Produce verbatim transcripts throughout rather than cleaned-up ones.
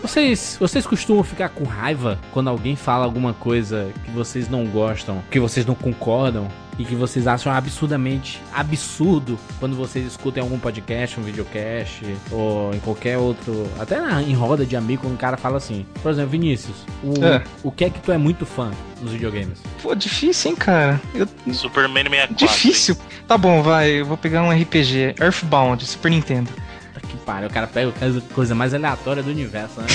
Vocês, vocês costumam ficar com raiva quando alguém fala alguma coisa que vocês não gostam, que vocês não concordam e que vocês acham absurdamente absurdo quando vocês escutam em algum podcast, um videocast ou em qualquer outro, até na, em roda de amigo, um cara fala assim, por exemplo, Vinícius, o, é. o que é que tu é muito fã nos videogames? Pô, difícil, hein, cara? Eu... Superman sessenta e quatro. Difícil? Hein? Tá bom, vai, eu vou pegar um R P G, Earthbound, Super Nintendo. Que pariu, o cara pega a coisa mais aleatória do universo, né?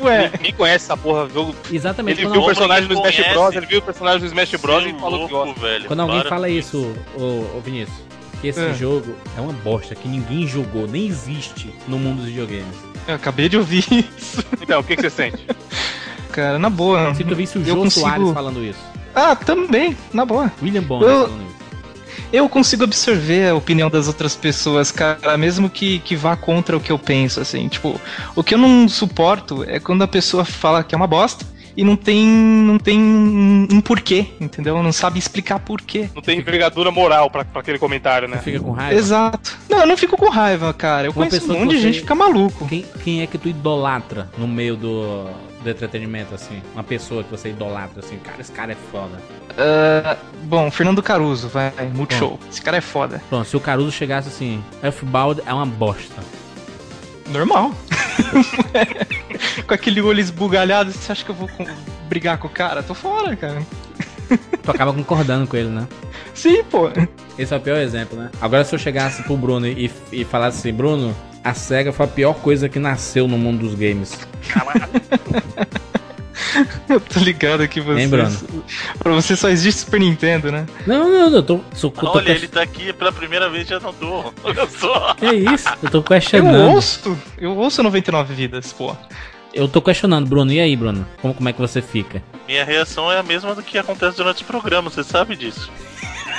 Ué, ninguém conhece essa porra, viu? Exatamente. Ele viu o personagem do Smash Bros, ele viu o personagem do Smash Bros e falou que gosta, velho. Quando alguém fala isso, ô, ô Vinícius, que esse é. jogo é uma bosta, que ninguém jogou, nem existe no mundo dos videogames. Eu acabei de ouvir isso. Então, o que, que você sente? Cara, na boa. Se tu visse o Jô consigo... Soares falando isso. Ah, também, na boa. William Bonner Eu... falando isso. Eu consigo absorver a opinião das outras pessoas, cara, mesmo que, que vá contra o que eu penso, assim, tipo, o que eu não suporto é quando a pessoa fala que é uma bosta e não tem, não tem um porquê, entendeu? Não sabe explicar porquê. Não tem envergadura moral pra, pra aquele comentário, né? Você fica com raiva? Exato. Não, eu não fico com raiva, cara, eu uma conheço um monte de você... gente que fica maluco. Quem, quem é que tu idolatra no meio do, do entretenimento, assim? Uma pessoa que você idolatra, assim, cara, esse cara é foda. Uh, bom, Fernando Caruso, vai, muito show. Esse cara é foda. Pronto, se o Caruso chegasse assim, Earthbound é uma bosta. Normal. Com aquele olho esbugalhado, você acha que eu vou brigar com o cara? Tô fora, cara. Tu acaba concordando com ele, né? Sim, pô. Esse é o pior exemplo, né? Agora se eu chegasse pro Bruno e, e falasse assim, Bruno, a SEGA foi a pior coisa que nasceu no mundo dos games. Caralho. Eu tô ligado que você... Hein, Bruno? Pra você só existe Super Nintendo, né? Não, não, não, eu tô... Sou, eu tô Olha, ele tá aqui pela primeira vez, já não dou. Olha só. É isso, eu tô questionando. Eu ouço, eu ouço noventa e nove vidas, pô. Eu tô questionando, Bruno. E aí, Bruno? Como, como é que você fica? Minha reação é a mesma do que acontece durante o programa, você sabe disso.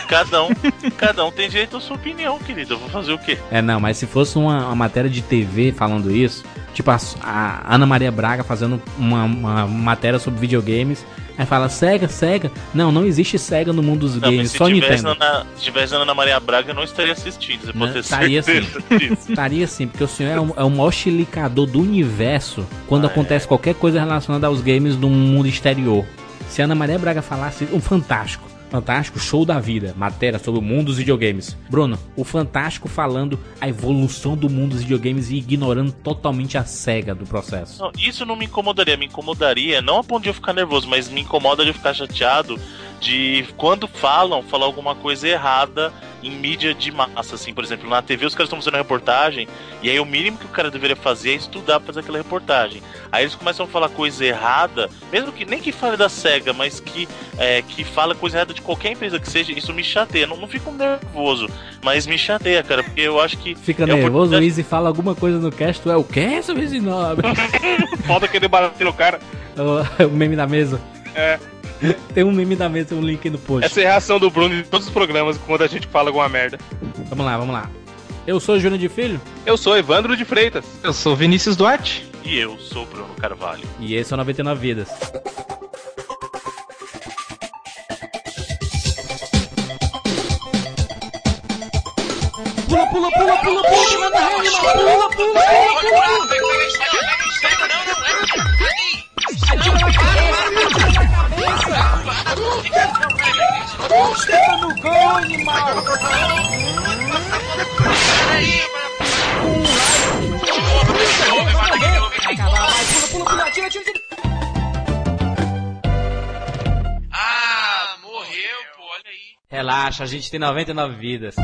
Cada um, cada um tem direito à sua opinião, querido. Eu vou fazer o quê? É, não, mas se fosse uma, uma matéria de T V falando isso, tipo a, a Ana Maria Braga fazendo uma, uma matéria sobre videogames, aí fala, SEGA, SEGA. Não, não existe SEGA no mundo dos não, games, só Nintendo. Na, se tivesse na Ana Maria Braga, eu não estaria assistindo, você pode ter certeza disso. Estaria sim, porque o senhor é o, é o maior chilicador do universo quando ah, acontece é. qualquer coisa relacionada aos games no mundo exterior. Se a Ana Maria Braga falasse, o Fantástico. Fantástico, show da vida, matéria sobre o mundo dos videogames. Bruno, o Fantástico falando a evolução do mundo dos videogames e ignorando totalmente a SEGA do processo. Não, isso não me incomodaria, me incomodaria, não a ponto de eu ficar nervoso, mas me incomoda de eu ficar chateado de quando falam, falar alguma coisa errada em mídia de massa, assim, por exemplo, na T V os caras estão fazendo reportagem e aí o mínimo que o cara deveria fazer é estudar pra fazer aquela reportagem. Aí eles começam a falar coisa errada, mesmo que nem que fale da SEGA, mas que, é, que fala coisa errada de qualquer empresa que seja, isso me chateia. Não, não fico nervoso, mas me chateia, cara, porque eu acho que... Fica é nervoso, o Easy fala alguma coisa no cast, tu é o que, seu Easy Nobre? Falta querer bater no cara. O meme da mesa. É. Tem um meme da mesa, tem um link aí no post. Essa é a reação do Bruno de todos os programas quando a gente fala alguma merda. Vamos lá, vamos lá. Eu sou o Jurandir Filho. Eu sou Evandro de Freitas. Eu sou Vinícius Duarte. E eu sou Bruno Carvalho. E esse é o noventa e nove Vidas. Pula, pula, pula, pula, pula, pula, pula, pula, pula, pula. Chega no gol, animal! Ah, morreu, pô, olha aí. Relaxa, a gente tem noventa e nove vidas.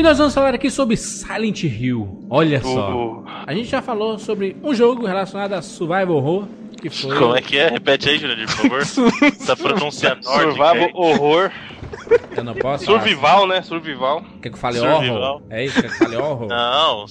E nós vamos falar aqui sobre Silent Hill. Olha só. A gente já falou sobre um jogo relacionado a survival horror. Que foi... Como é que é? Repete aí, Jurandir, por favor. Essa pronúncia nórdica. Survival aí. Horror. Eu não posso Survival, né? Survival. Quer que eu fale Survival. Horror? É isso? Quer que eu fale horror? Não,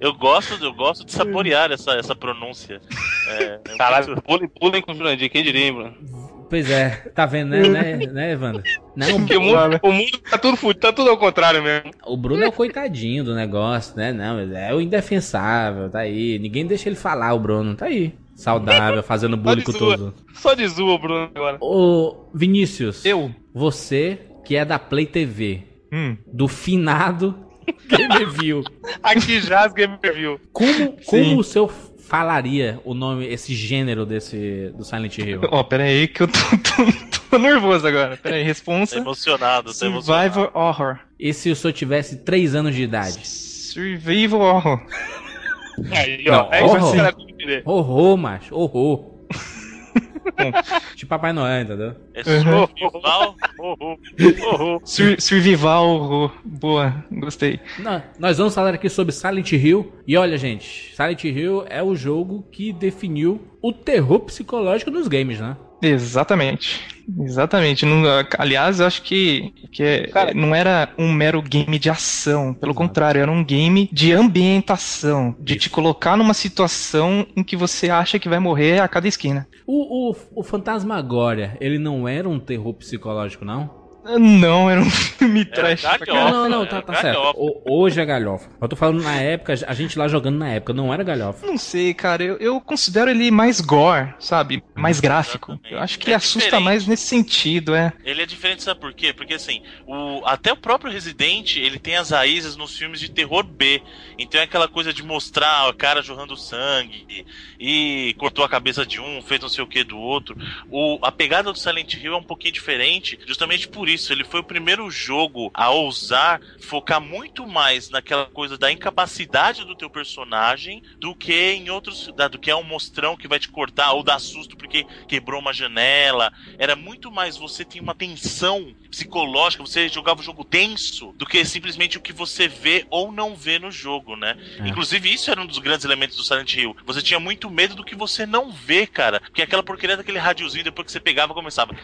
eu gosto, eu gosto de saborear essa, essa pronúncia. É, Caralho, pulem, pulem com o Jurandir, quem diria, hein, Bruno? Pois é, tá vendo, né, né, né Evandro? Não, porque o mundo, o mundo tá tudo fudido, tá tudo ao contrário mesmo. O Bruno é o coitadinho do negócio, né? Não, é o indefensável, tá aí. Ninguém deixa ele falar, o Bruno, tá aí. Saudável, fazendo bullying com todo. Só de zoa, Bruno, agora. Ô, Vinícius. Eu? Você, que é da Play T V, hum. do finado Game Review. Aqui já as Game Review. Como, como o seu... falaria o nome, esse gênero desse, do Silent Hill? Ó, oh, pera aí que eu tô, tô, tô nervoso agora. Pera aí, responsa. Tô emocionado, tô emocionado. Survival Horror. E se o senhor tivesse três anos de idade? Survival Horror. Aí, ó. Não, é horror. Horror, macho. Horror. Tipo Papai Noel, entendeu? É survival horror. Horror. Sur, survival horror. Boa, gostei. Não, nós vamos falar aqui sobre Silent Hill. E olha, gente, Silent Hill é o jogo que definiu o terror psicológico nos games, né? Exatamente. Exatamente. Não, aliás, eu acho que, que cara, não era um mero game de ação. Pelo exato. Contrário, era um game de ambientação. De isso. Te colocar numa situação em que você acha que vai morrer a cada esquina. O, o, o Fantasmagória, ele não era um terror psicológico, não? Não, era um filme trash. Galhofa, não, não, tá, tá certo. O, hoje é galhofa. Eu tô falando na época, a gente lá jogando na época, não era galhofa. Não sei, cara, eu, eu considero ele mais gore, sabe? Mais gráfico. Exatamente. Eu acho que é assusta diferente. Mais nesse sentido, é. Ele é diferente, sabe por quê? Porque assim, o, até o próprio Resident, ele tem as raízes nos filmes de terror B. Então é aquela coisa de mostrar o cara jorrando sangue e, e cortou a cabeça de um, fez não sei o que do outro. O, a pegada do Silent Hill é um pouquinho diferente, justamente por isso, ele foi o primeiro jogo a ousar focar muito mais naquela coisa da incapacidade do teu personagem do que em outros, do que é um monstrão que vai te cortar ou dar susto porque quebrou uma janela. Era muito mais você ter uma tensão psicológica, você jogava o jogo tenso do que simplesmente o que você vê ou não vê no jogo, né? É. Inclusive isso era um dos grandes elementos do Silent Hill. Você tinha muito medo do que você não vê, cara, porque aquela porcaria daquele radiozinho depois que você pegava começava...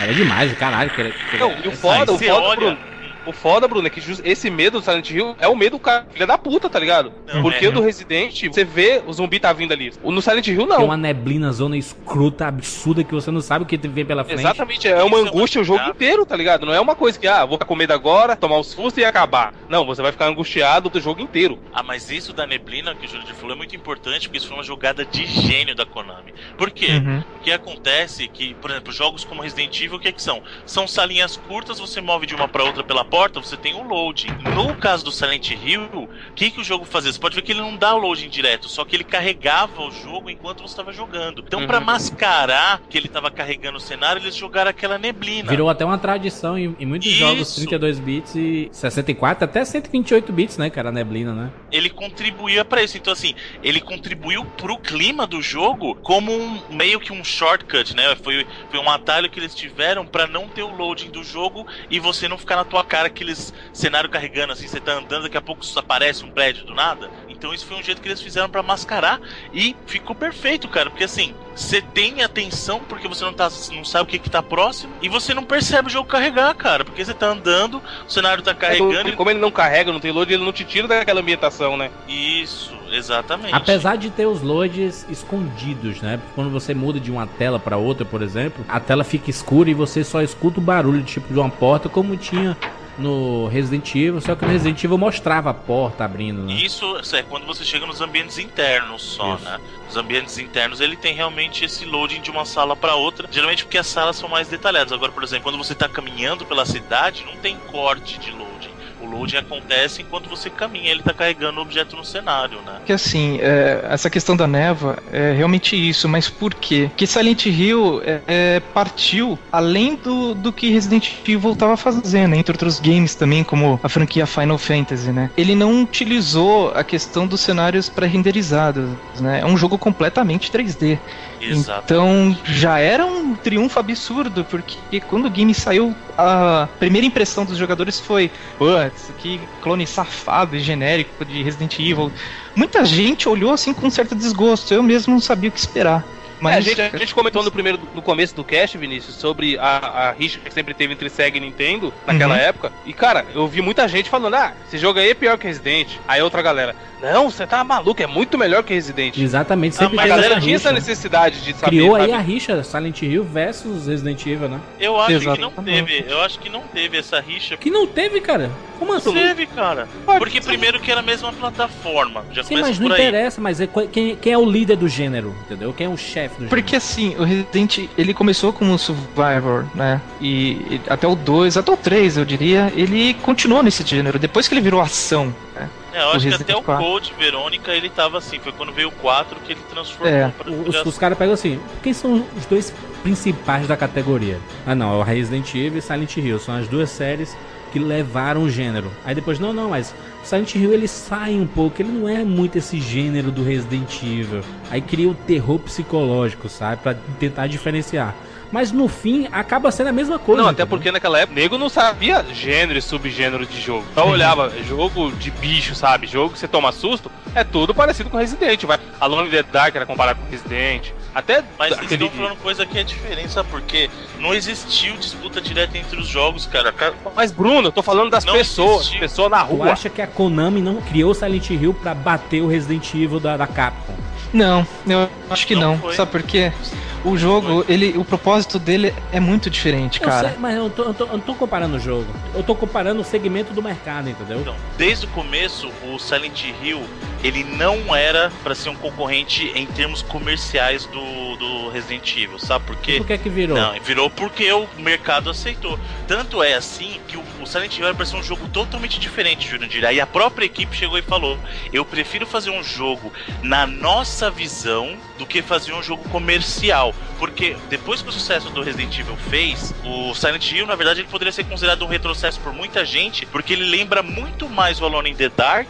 Era demais, caralho. Que era, que era... Não, e o foda, o foda, Bruno, o foda, Bruno, é que esse medo do Silent Hill é o medo do cara, filha da puta, tá ligado? Não, porque é, o do Resident, você vê o zumbi tá vindo ali. O no Silent Hill, não. Tem uma neblina, zona escrota, absurda, que você não sabe o que vem pela frente. Exatamente, é uma isso angústia é o jogo inteiro, tá ligado? Não é uma coisa que, ah, vou ficar com medo agora, tomar um susto e acabar. Não, você vai ficar angustiado do jogo inteiro. Ah, mas isso da neblina, que o Jurandir falou, é muito importante, porque isso foi uma jogada de gênio da Konami. Por quê? Uhum. Porque acontece que, por exemplo, jogos como Resident Evil, o que é que são? São salinhas curtas, você move de uma pra outra pela porta, você tem o loading. No caso do Silent Hill, o que, que o jogo fazia? Você pode ver que ele não dá o loading direto, só que ele carregava o jogo enquanto você estava jogando. Então, uhum. pra mascarar que ele estava carregando o cenário, eles jogaram aquela neblina. Virou até uma tradição em, em muitos isso. jogos trinta e dois bits e sessenta e quatro, até cento e vinte e oito bits, né, cara? A neblina, né? Ele contribuía pra isso. Então, assim, ele contribuiu pro clima do jogo como um meio que um shortcut, né? Foi, foi um atalho que eles tiveram pra não ter o loading do jogo e você não ficar na tua cara, aqueles cenário carregando assim, você tá andando, daqui a pouco aparece um prédio do nada. Então isso foi um jeito que eles fizeram pra mascarar e ficou perfeito, cara, porque assim, você tem atenção porque você não, tá, não sabe o que que tá próximo e você não percebe o jogo carregar, cara, porque você tá andando, o cenário tá carregando. Como ele não carrega, não tem load, ele não te tira daquela ambientação, né? Isso, exatamente. Apesar de ter os loads escondidos, né? Porque quando você muda de uma tela pra outra, por exemplo, a tela fica escura e você só escuta o barulho, tipo, de uma porta, como tinha... no Resident Evil, só que no Resident Evil mostrava a porta abrindo, né? Isso é quando você chega nos ambientes internos só, isso. né? Os ambientes internos, ele tem realmente esse loading de uma sala pra outra, geralmente porque as salas são mais detalhadas. Agora, por exemplo, quando você tá caminhando pela cidade, não tem corte de loading. O loading acontece enquanto você caminha, ele tá carregando o objeto no cenário, né? Que assim, é, essa questão da neva é realmente isso, mas por quê? Porque Silent Hill é, é, partiu além do, do que Resident Evil tava fazendo, entre outros games também, como a franquia Final Fantasy, né? Ele não utilizou a questão dos cenários pré-renderizados, né? É um jogo completamente três D. Exato. Então já era um triunfo absurdo, porque quando o game saiu, a primeira impressão dos jogadores foi... Pô, Hearts, que clone safado e genérico de Resident Evil. Muita gente olhou assim com um certo desgosto, eu mesmo não sabia o que esperar. Mas... É, a, gente, a gente comentou no, primeiro, no começo do cast, Vinícius, sobre a, a rixa que sempre teve entre SEGA e Nintendo naquela uhum. época. E, cara, eu vi muita gente falando, ah, esse jogo aí é pior que Resident. Aí outra galera, não, você tá maluco, é muito melhor que Resident. Exatamente, sempre ah, teve a galera essa tinha rixa, essa necessidade de saber. Criou aí sabe? a rixa Silent Hill versus Resident Evil, né? Eu acho Exatamente. que não teve, eu acho que não teve essa rixa. Que não teve, cara? Como assim? Não teve, cara. Porque primeiro que era a mesma plataforma. Já Sim, mas não por aí. interessa, mas é, quem, quem é o líder do gênero, entendeu? Quem é o chefe? Porque assim, o Resident, ele começou como um survivor, né, e, e até o dois, até o três eu diria, ele continuou nesse gênero, depois que ele virou ação, né. É, eu acho que até o Code Verônica ele tava assim, foi quando veio o quatro que ele transformou. É, pra... os, os caras pegam assim, quem são os dois principais da categoria? Ah não, é o Resident Evil e Silent Hill, são as duas séries que levaram o gênero. Aí depois, não, não, mas Silent Hill ele sai um pouco, ele não é muito esse gênero do Resident Evil. Aí cria o terror psicológico, sabe? Pra tentar diferenciar. Mas no fim, acaba sendo a mesma coisa. Não, até entendeu? Porque naquela época, o nego não sabia gênero e subgênero de jogo. Então olhava, jogo de bicho, sabe? Jogo que você toma susto, é tudo parecido com Resident. Vai. Alone in the Dark era comparado com Resident. Até Mas vocês aquele... estão falando coisa que é diferente, sabe? Porque não existiu disputa direta entre os jogos, cara. Mas Bruno, eu tô falando das não pessoas, existiu. pessoas na rua. Tu acha que a Konami não criou Silent Hill pra bater o Resident Evil da, da Capcom? Não, eu acho que não. não. Sabe por quê? O jogo, ele, o propósito dele é muito diferente, eu cara. Sei, mas eu, tô, eu, tô, eu não tô comparando o jogo. Eu tô comparando o segmento do mercado, entendeu? Então, desde o começo, o Silent Hill, ele não era pra ser um concorrente em termos comerciais do, do Resident Evil, sabe por quê? E por que é que virou? Não, virou porque o mercado aceitou. Tanto é assim que o, o Silent Hill era pra ser um jogo totalmente diferente, Jurandir. Aí a própria equipe chegou e falou, eu prefiro fazer um jogo na nossa visão do que fazer um jogo comercial. Porque depois que o sucesso do Resident Evil fez, o Silent Hill, na verdade, ele poderia ser considerado um retrocesso por muita gente, porque ele lembra muito mais o Alone in the Dark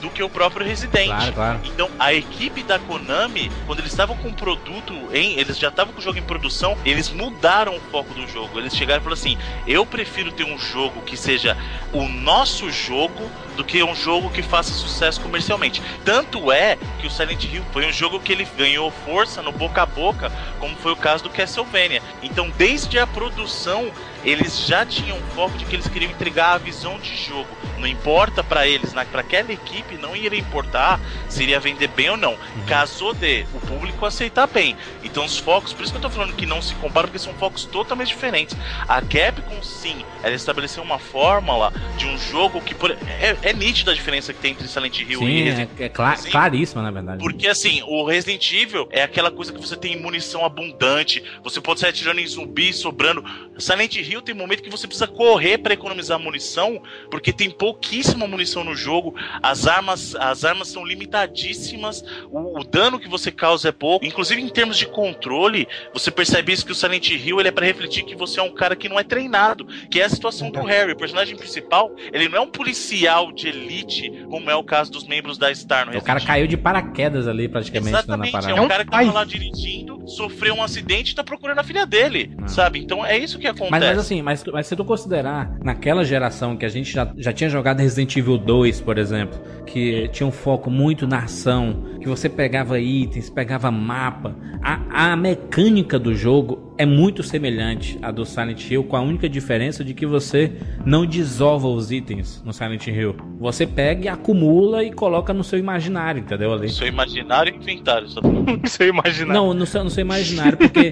do que o próprio Resident. Claro, claro. Então, a equipe da Konami, quando eles estavam com o produto, em, eles já estavam com o jogo em produção, eles mudaram o foco do jogo. Eles chegaram e falaram assim, eu prefiro ter um jogo que seja o nosso jogo do que um jogo que faça sucesso comercialmente. Tanto é que o Silent Hill foi um jogo que ele ganhou força no boca a boca, como foi o caso do Castlevania. Então, desde a produção, eles já tinham um foco de que eles queriam entregar a visão de jogo. Não importa pra eles, né? Pra aquela equipe não iria importar se iria vender bem ou não. Caso de o público aceitar bem. Então os focos, por isso que eu tô falando que não se compara, porque são focos totalmente diferentes. A Capcom, sim, ela estabeleceu uma fórmula de um jogo que... Por... É, é nítida a diferença que tem entre Silent Hill sim, e Resident Evil. É, é clara, assim, claríssima, na verdade. Porque assim, o Resident Evil é aquela coisa que você tem munição abundante, você pode sair atirando em zumbi, sobrando. Silent Hill tem um momento que você precisa correr pra economizar munição, porque tem pouco pouquíssima munição no jogo, as armas, as armas são limitadíssimas, o, o dano que você causa é pouco, inclusive em termos de controle, você percebe isso que o Silent Hill ele é pra refletir que você é um cara que não é treinado, que é a situação do Harry, o personagem principal, ele não é um policial de elite, como é o caso dos membros da Star no Resident Evil. O cara caiu de paraquedas ali praticamente. Exatamente, na parada. É um cara que tava lá dirigindo, sofreu um acidente e tá procurando a filha dele, ah. sabe? Então é isso que acontece. Mas, mas assim, mas, mas se tu considerar naquela geração que a gente já, já tinha jogado jogado Resident Evil dois, por exemplo, que tinha um foco muito na ação, que você pegava itens, pegava mapa, a, a mecânica do jogo é muito semelhante à do Silent Hill, com a única diferença de que você não desova os itens no Silent Hill, você pega e acumula e coloca no seu imaginário, entendeu? Ali. Seu imaginário e inventário, só seu imaginário. Não, no seu, no seu imaginário, porque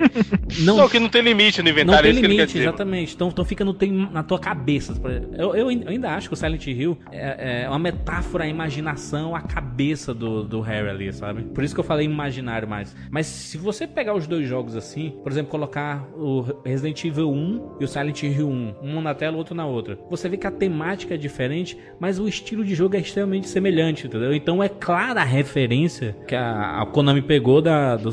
não, só que não tem limite no inventário, não tem é isso limite, que ele quer dizer. Exatamente, então, então fica no, tem, na tua cabeça. Eu, eu ainda acho que o Silent Hill é, é uma metáfora à imaginação, à cabeça do, do Harry ali, sabe? Por isso que eu falei imaginário mais. Mas se você pegar os dois jogos assim, por exemplo, colocar o Resident Evil um e o Silent Hill um, um na tela, outro na outra, você vê que a temática é diferente, mas o estilo de jogo é extremamente semelhante, entendeu? Então é clara a referência que a, a Konami pegou da, do,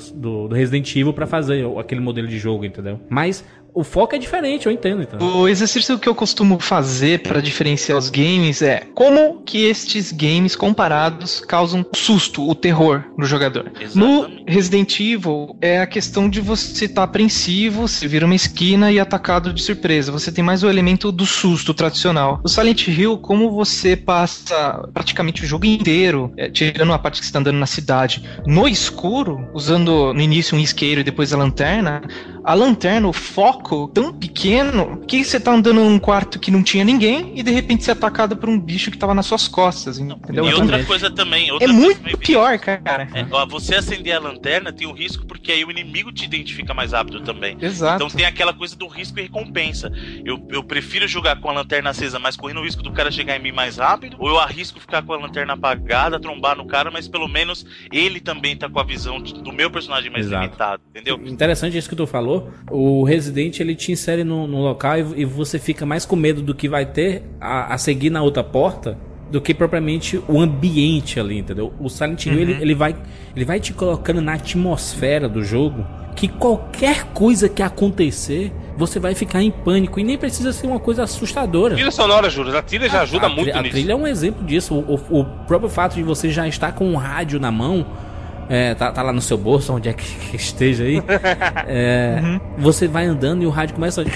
do Resident Evil pra fazer aquele modelo de jogo, entendeu? Mas o foco é diferente, eu entendo. Então. O exercício que eu costumo fazer para diferenciar os games é como que estes games comparados causam susto, o terror no jogador. Exatamente. No Resident Evil é a questão de você estar tá apreensivo, você vira uma esquina e atacado de surpresa. Você tem mais o elemento do susto tradicional. O Silent Hill, como você passa praticamente o jogo inteiro, é, tirando a parte que você está andando na cidade, no escuro, usando no início um isqueiro e depois a lanterna, a lanterna, o foco tão pequeno que você tá andando num quarto que não tinha ninguém e de repente você é atacado por um bicho que tava nas suas costas, entendeu? E outra coisa também... Outra é coisa muito também, pior, cara. É, ó, você acender a lanterna tem um risco porque aí o inimigo te identifica mais rápido também. Exato. Então tem aquela coisa do risco e recompensa. Eu, eu prefiro jogar com a lanterna acesa, mas correndo o risco do cara chegar em mim mais rápido, ou eu arrisco ficar com a lanterna apagada, trombar no cara, mas pelo menos ele também tá com a visão do meu personagem mais Exato. Limitado, entendeu? Interessante isso que tu falou. O Resident, ele te insere num, num local e, e você fica mais com medo do que vai ter a, a seguir na outra porta do que propriamente o ambiente ali, entendeu? O Silent Hill, uhum. ele, ele, vai, ele vai te colocando na atmosfera do jogo que qualquer coisa que acontecer, você vai ficar em pânico. E nem precisa ser uma coisa assustadora. Trilha sonora, Júlio. A trilha já a, ajuda a, muito a nisso. A trilha é um exemplo disso. O, o, o próprio fato de você já estar com um rádio na mão... É, tá, tá lá no seu bolso, onde é que, que esteja aí. É, uhum. Você vai andando e o rádio começa a... E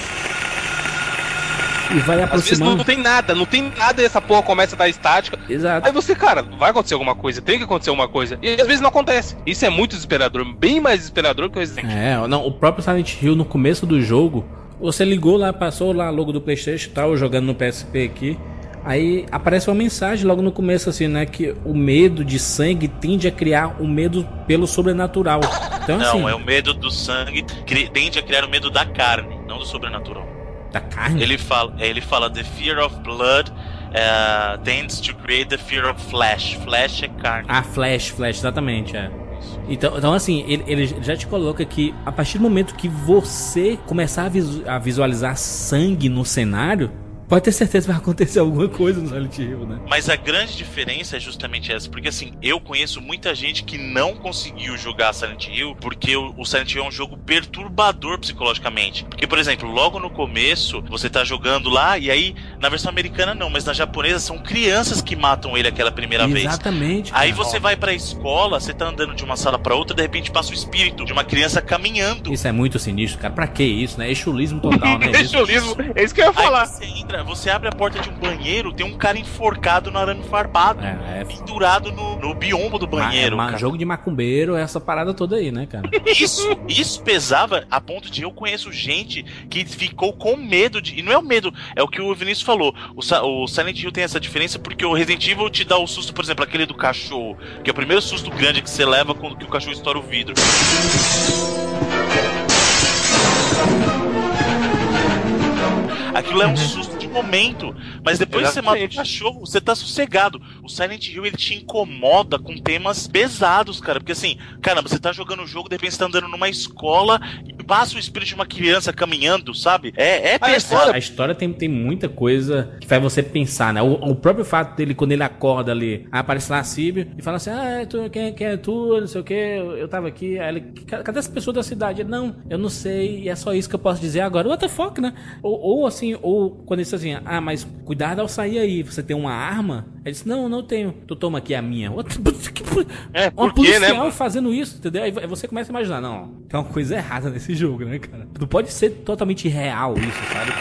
vai aproximando. Às vezes não, não tem nada, não tem nada e essa porra começa a dar estática. Exato. Aí você, cara, vai acontecer alguma coisa, tem que acontecer alguma coisa. E às vezes não acontece. Isso é muito desesperador, bem mais desesperador que o Resident Evil. É, não, o próprio Silent Hill no começo do jogo, você ligou lá, passou lá logo do PlayStation e tal, jogando no P S P aqui. Aí aparece uma mensagem logo no começo assim, né? Que o medo de sangue tende a criar um medo pelo sobrenatural. Então, não, assim, é o medo do sangue tende a criar o medo da carne, não do sobrenatural. Da carne? Ele fala, ele fala the fear of blood uh, tends to create the fear of flesh. Flesh é carne. Ah, flesh, flesh, exatamente, é. Então, então assim, ele, ele já te coloca que a partir do momento que você começar a, visu- a visualizar sangue no cenário... Pode ter certeza que vai acontecer alguma coisa no Silent Hill, né? Mas a grande diferença é justamente essa, porque assim, eu conheço muita gente que não conseguiu jogar Silent Hill, porque o Silent Hill é um jogo perturbador psicologicamente. Porque, por exemplo, logo no começo, você tá jogando lá, e aí, na versão americana não, mas na japonesa são crianças que matam ele aquela primeira Exatamente, vez. Exatamente. Aí você vai pra escola, você tá andando de uma sala pra outra, de repente passa o espírito de uma criança caminhando. Isso é muito sinistro, cara. Pra que isso, né? Exulismo total, né? Exulismo, é isso que eu ia falar. Aí você entra, você abre a porta de um banheiro, tem um cara enforcado no arame farpado, é, é... pendurado no, no biombo do banheiro. Ma- ma- jogo de macumbeiro, essa parada toda aí, né, cara? Isso, isso pesava a ponto de eu conheço gente que ficou com medo de... E não é o medo, é o que o Vinícius falou. O, Sa- o Silent Hill tem essa diferença porque o Resident Evil te dá o susto, por exemplo, aquele do cachorro, que é o primeiro susto grande que você leva quando que o cachorro estoura o vidro. Aquilo é um susto de momento, mas depois que você mata o cachorro, você tá sossegado. O Silent Hill, ele te incomoda com temas pesados, cara, porque assim, caramba, você tá jogando o jogo, de repente você tá andando numa escola e passa o espírito de uma criança caminhando, sabe? É, é pesado. A história tem, tem muita coisa que faz você pensar, né? O, o próprio fato dele, quando ele acorda ali, aparece lá a Cybil e fala assim, ah, é tu, quem, quem é tu, não sei o que, eu, eu tava aqui, aí ele, cadê essa pessoa da cidade? Ele, não, eu não sei, e é só isso que eu posso dizer agora. What the fuck, né? Ou, ou assim, ou quando eles dizem assim, ah, mas cuidado ao sair aí, você tem uma arma? Ele disse, não, não tenho, tu toma aqui a minha. É, uma policial, né, fazendo isso, entendeu? Aí você começa a imaginar, não, tem uma coisa errada nesse jogo, né, cara? Não pode ser totalmente real isso, sabe?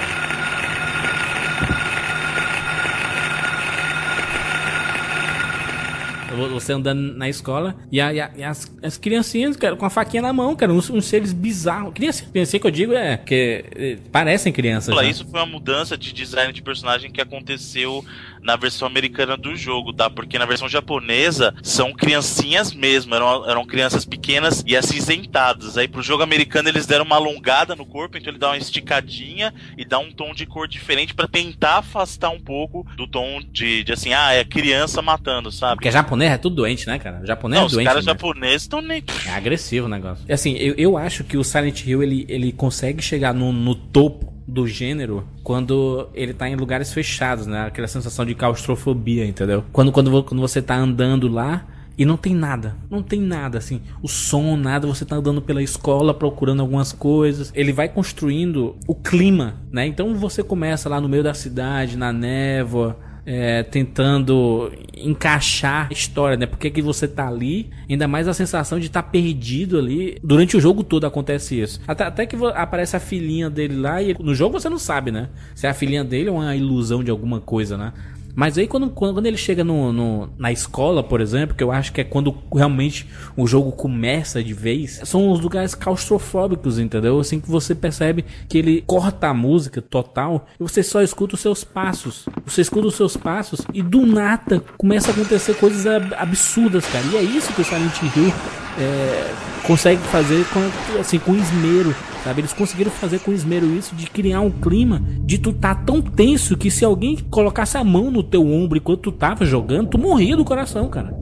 Você andando na escola e, a, e, a, e as, as criancinhas, cara, com a faquinha na mão, cara, uns, uns seres bizarros. Criancinha, criancinha que eu digo é que é, parecem crianças. Olha, isso foi uma mudança de design de personagem que aconteceu na versão americana do jogo, tá? Porque na versão japonesa são criancinhas mesmo, eram, eram crianças pequenas e acinzentadas. Aí pro jogo americano eles deram uma alongada no corpo, então ele dá uma esticadinha e dá um tom de cor diferente pra tentar afastar um pouco do tom de, de assim, ah, é criança matando, sabe? Porque é japonês é tudo doente, né, cara? O japonês não, é doente. Os caras né? japoneses estão nem... É agressivo o negócio. Assim, eu, eu acho que o Silent Hill, ele, ele consegue chegar no, no topo do gênero quando ele tá em lugares fechados, né? Aquela sensação de claustrofobia, entendeu? Quando, quando, quando você tá andando lá e não tem nada. Não tem nada, assim. O som, nada. Você tá andando pela escola procurando algumas coisas. Ele vai construindo o clima, né? Então você começa lá no meio da cidade, na névoa... é, tentando encaixar a história, né? Por que que você tá ali? Ainda mais a sensação de estar tá perdido ali. Durante o jogo todo acontece isso. Até, até que aparece a filhinha dele lá e no jogo você não sabe, né? Se é a filhinha dele ou uma ilusão de alguma coisa, né? Mas aí quando, quando ele chega no, no, na escola, por exemplo, que eu acho que é quando realmente o jogo começa de vez, são os lugares claustrofóbicos, entendeu? Assim que você percebe que ele corta a música total e você só escuta os seus passos. Você escuta os seus passos e do nada começa a acontecer coisas absurdas, cara. E é isso que o Silent Hill é, consegue fazer com, assim, com esmero. Sabe? Eles conseguiram fazer com esmero isso de criar um clima de tu tá tão tenso que se alguém colocasse a mão no teu ombro enquanto tu tava jogando, tu morria do coração, cara.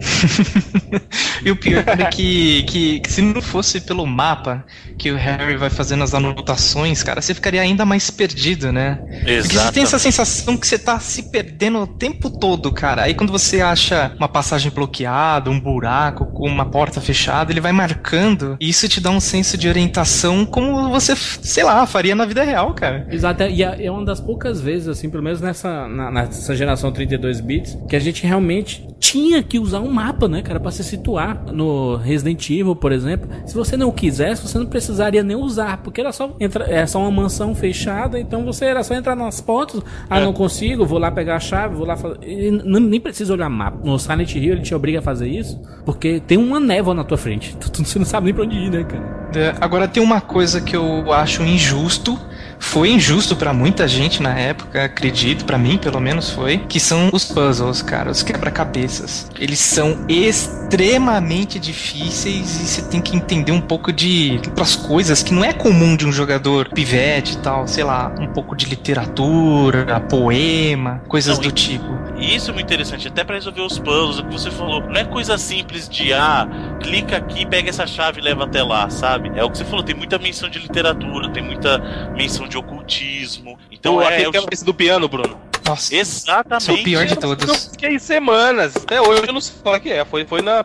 E o pior é que, que, que se não fosse pelo mapa que o Harry vai fazendo as anotações, cara, você ficaria ainda mais perdido, né? Exato. Porque você tem essa sensação que você tá se perdendo o tempo todo, cara. Aí quando você acha uma passagem bloqueada, um buraco, uma porta fechada, ele vai marcando e isso te dá um senso de orientação como você, sei lá, faria na vida real, cara. Exato, e é uma das poucas vezes, assim, pelo menos nessa, na, nessa geração trinta e dois bits, que a gente realmente tinha que usar um mapa, né, cara, pra se situar. No Resident Evil, por exemplo, se você não quisesse, você não precisaria nem usar, porque era só, entra, era só uma mansão fechada, então você era só entrar nas portas, ah, é. não consigo, vou lá pegar a chave, vou lá fazer... Não, nem precisa olhar mapa. No Silent Hill ele te obriga a fazer isso, porque tem uma névoa na tua frente, tu, tu, você não sabe nem pra onde ir, né, cara? É, agora tem uma coisa que eu acho injusto, foi injusto pra muita gente na época, acredito, pra mim pelo menos foi, que são os puzzles, cara, os quebra-cabeças. Eles são extremamente difíceis e você tem que entender um pouco de outras coisas que não é comum de um jogador pivete e tal, sei lá, um pouco de literatura, poema, coisas não, do tipo. Isso é muito interessante, até pra resolver os puzzles, o que você falou, não é coisa simples de, ah, clica aqui, pega essa chave e leva até lá, sabe? É o que você falou, tem muita menção de literatura, tem muita menção de ocultismo. Então, é, aquele quebra-cabeça do piano, Bruno. Nossa, exatamente. Isso é o pior de todos. Eu fiquei semanas, até hoje eu não sei falar que é, foi, foi na...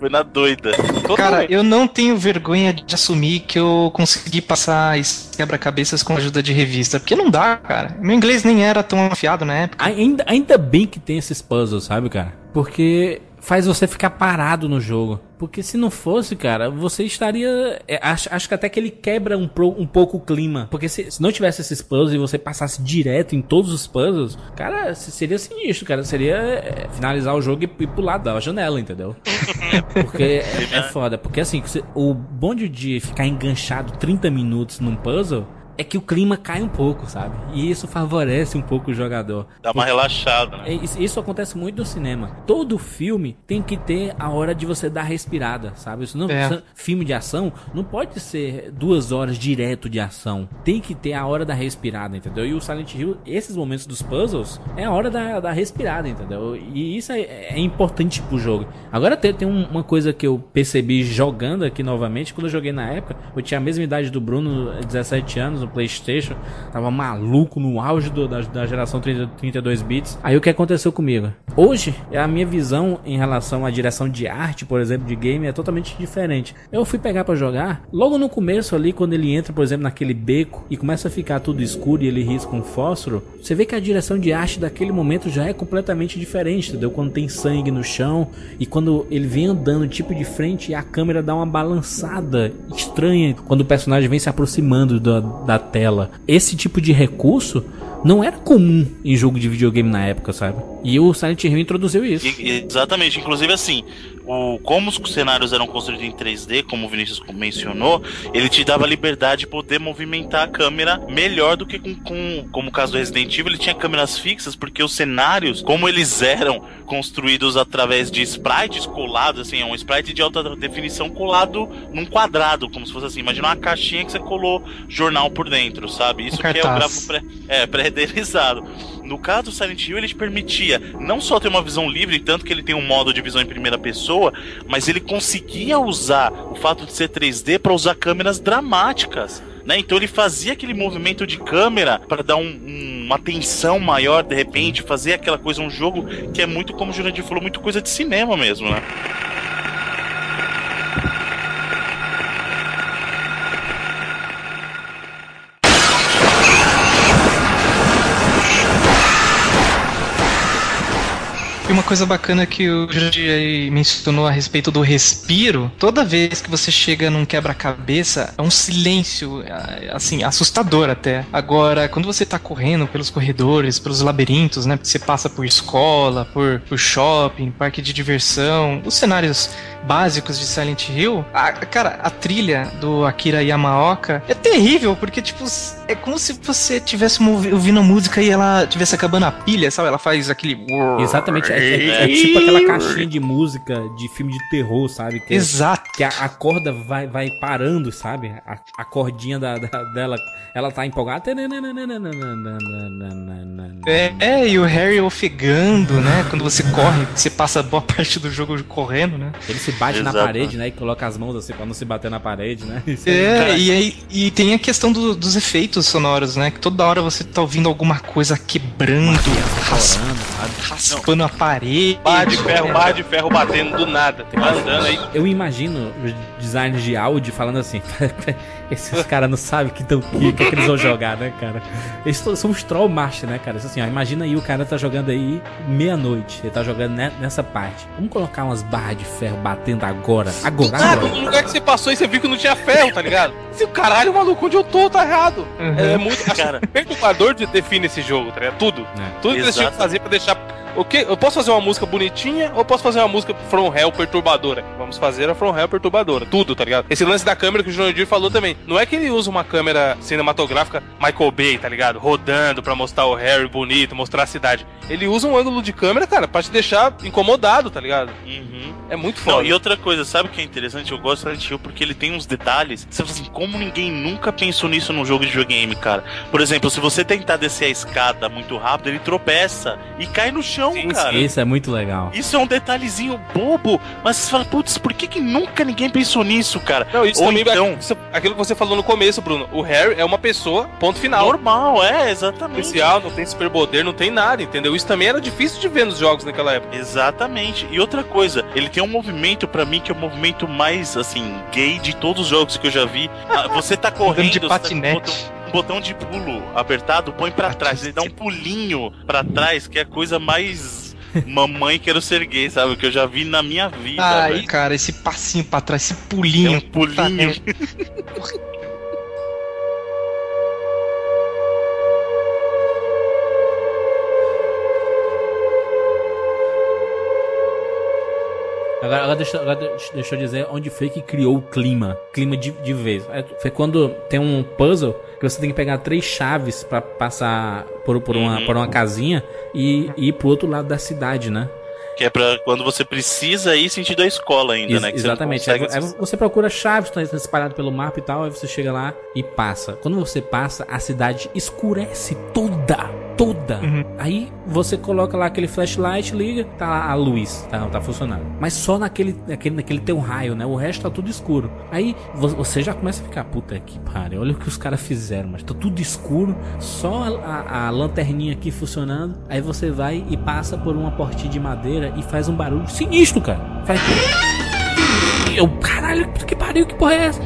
Foi na doida. Todo Cara, momento. Eu não tenho vergonha de assumir que eu consegui passar esses quebra-cabeças com a ajuda de revista, porque não dá, cara. Meu inglês nem era tão afiado na época. Ainda, ainda bem que tem esses puzzles, sabe, cara? Porque faz você ficar parado no jogo. Porque se não fosse, cara, você estaria... É, acho, acho que até que ele quebra um, pro, um pouco o clima. Porque se, se não tivesse esses puzzles e você passasse direto em todos os puzzles, cara, seria sinistro, cara. Seria é, finalizar o jogo e, e pular da janela, entendeu? Porque é, é foda. Porque assim, o bom de ficar enganchado trinta minutos num puzzle... É que o clima cai um pouco, sabe? E isso favorece um pouco o jogador. Dá uma relaxada, né? Isso acontece muito no cinema. Todo filme tem que ter a hora de você dar respirada, sabe? Isso não, é. Filme de ação não pode ser duas horas direto de ação. Tem que ter a hora da respirada, entendeu? E o Silent Hill, esses momentos dos puzzles, é a hora da, da respirada, entendeu? E isso é, é importante pro jogo. Agora tem, tem uma coisa que eu percebi jogando aqui novamente. Quando eu joguei na época, eu tinha a mesma idade do Bruno, dezessete anos, no PlayStation, tava maluco no auge do, da, da geração trinta, trinta e dois bits. Aí o que aconteceu comigo? Hoje, a minha visão em relação à direção de arte, por exemplo, de game, é totalmente diferente. Eu fui pegar pra jogar, logo no começo ali, quando ele entra, por exemplo, naquele beco e começa a ficar tudo escuro e ele risca um fósforo, você vê que a direção de arte daquele momento já é completamente diferente, entendeu? Quando tem sangue no chão e quando ele vem andando tipo de frente e a câmera dá uma balançada estranha quando o personagem vem se aproximando da, da da tela. Esse tipo de recurso não era comum em jogo de videogame na época, sabe? E o Silent Hill introduziu isso. E, exatamente. Inclusive, assim, o, como os cenários eram construídos em três D, como o Vinícius mencionou, ele te dava liberdade de poder movimentar a câmera melhor do que com, com como o caso do Resident Evil. Ele tinha câmeras fixas, porque os cenários, como eles eram construídos através de sprites colados, assim, é um sprite de alta definição colado num quadrado, como se fosse assim. Imagina uma caixinha que você colou jornal por dentro, sabe? Isso um que é o grafo pré, é, pré-renderizado. No caso do Silent Hill, ele te permitia não só ter uma visão livre, tanto que ele tem um modo de visão em primeira pessoa, mas ele conseguia usar o fato de ser três D para usar câmeras dramáticas, né? Então ele fazia aquele movimento de câmera para dar um, um, uma tensão maior, de repente, fazer aquela coisa, um jogo que é muito, como o Jurandir falou, muito coisa de cinema mesmo, né? uma coisa bacana que o Jurandir mencionou a respeito do respiro, toda vez que você chega num quebra-cabeça, é um silêncio, assim, assustador até. Agora, quando você tá correndo pelos corredores, pelos labirintos, né, você passa por escola, por, por shopping, parque de diversão, os cenários básicos de Silent Hill, a, cara, a trilha do Akira Yamaoka é terrível, porque, tipo, é como se você estivesse ouvindo a música e ela estivesse acabando a pilha, sabe? Ela faz aquele... Exatamente, é, é, é tipo aquela caixinha de música de filme de terror, sabe? Que, exato. Que a, a corda vai, vai parando, sabe? A, a cordinha da, da, dela, ela tá empolgada. É, é, e o Harry ofegando, né? Quando você corre, você passa boa parte do jogo correndo, né? Ele se bate exato. Na parede, né? E coloca as mãos assim pra não se bater na parede, né? É, e aí e tem a questão do, dos efeitos sonoros, né? Que toda hora você tá ouvindo alguma coisa quebrando, raspando, raspando não. a parede. Barra de ferro, barra de ferro batendo do nada. Andando aí. Eu imagino os designers de áudio falando assim... Esses caras não sabem o que, que, que, que eles vão jogar, né, cara? Eles são os trollmasters, né, cara? Assim, ó, imagina aí o cara tá jogando aí meia-noite. Ele tá jogando nessa parte. Vamos colocar umas barras de ferro batendo agora. Agora, ah, agora. No lugar que você passou e você viu que não tinha ferro, tá ligado? Esse caralho, maluco, onde eu tô, tá errado. Uhum. É muito, cara, perturbador de definir esse jogo, tá ligado? Tudo. É. Tudo que eles tinham que fazer pra deixar... Okay, eu posso fazer uma música bonitinha ou posso fazer uma música From Hell perturbadora? Vamos fazer a From Hell perturbadora. Tudo, tá ligado? Esse lance da câmera que o Jurandir falou também. Não é que ele usa uma câmera cinematográfica Michael Bay, tá ligado? Rodando pra mostrar o Harry bonito, mostrar a cidade. Ele usa um ângulo de câmera, cara, pra te deixar incomodado, tá ligado? Uhum. É muito foda. Não, e outra coisa, sabe o que é interessante? Eu gosto do Silent porque ele tem uns detalhes. Você fala assim, como ninguém nunca pensou nisso num jogo de videogame, cara? Por exemplo, se você tentar descer a escada muito rápido, ele tropeça e cai no chão. Sim, cara. Isso é muito legal. Isso é um detalhezinho bobo, mas você fala, putz, por que, que nunca ninguém pensou nisso, cara? Não, isso ou também então... Aquilo que você falou no começo, Bruno, o Harry é uma pessoa, ponto final. Normal, é, exatamente. Especial, não tem superpoder, não tem nada, entendeu? Isso também era difícil de ver nos jogos naquela época. Exatamente. E outra coisa, ele tem um movimento pra mim que é o movimento mais, assim, gay de todos os jogos que eu já vi. Você tá correndo... de patinete. Você tá... botão de pulo apertado, põe pra trás. Ele dá um pulinho pra trás, que é a coisa mais mamãe quero ser gay, sabe? Que eu já vi na minha vida. Ai, velho. Cara, esse passinho pra trás, esse pulinho. É um pulinho. Agora, agora, deixa, agora deixa eu dizer onde foi que criou o clima. Clima de, de vez. Foi quando tem um puzzle que você tem que pegar três chaves pra passar por, por, uma, uhum. por uma casinha e, e ir pro outro lado da cidade, né? Que é pra quando você precisa ir sentido da escola ainda, Ex- né? Que exatamente. Você aí, aí você procura chaves, estão espalhadas pelo mapa e tal, aí você chega lá e passa. Quando você passa, a cidade escurece toda, toda. Uhum. Aí você coloca lá aquele flashlight, liga, tá lá a luz, tá, tá funcionando. Mas só naquele, naquele, naquele teu raio, né? O resto tá tudo escuro. Aí você já começa a ficar, puta que pariu, olha o que os caras fizeram, mas tá tudo escuro, só a, a, a lanterninha aqui funcionando. Aí você vai e passa por uma portinha de madeira e faz um barulho sinistro, cara. Faz... Eu, caralho, que pariu, que porra é essa?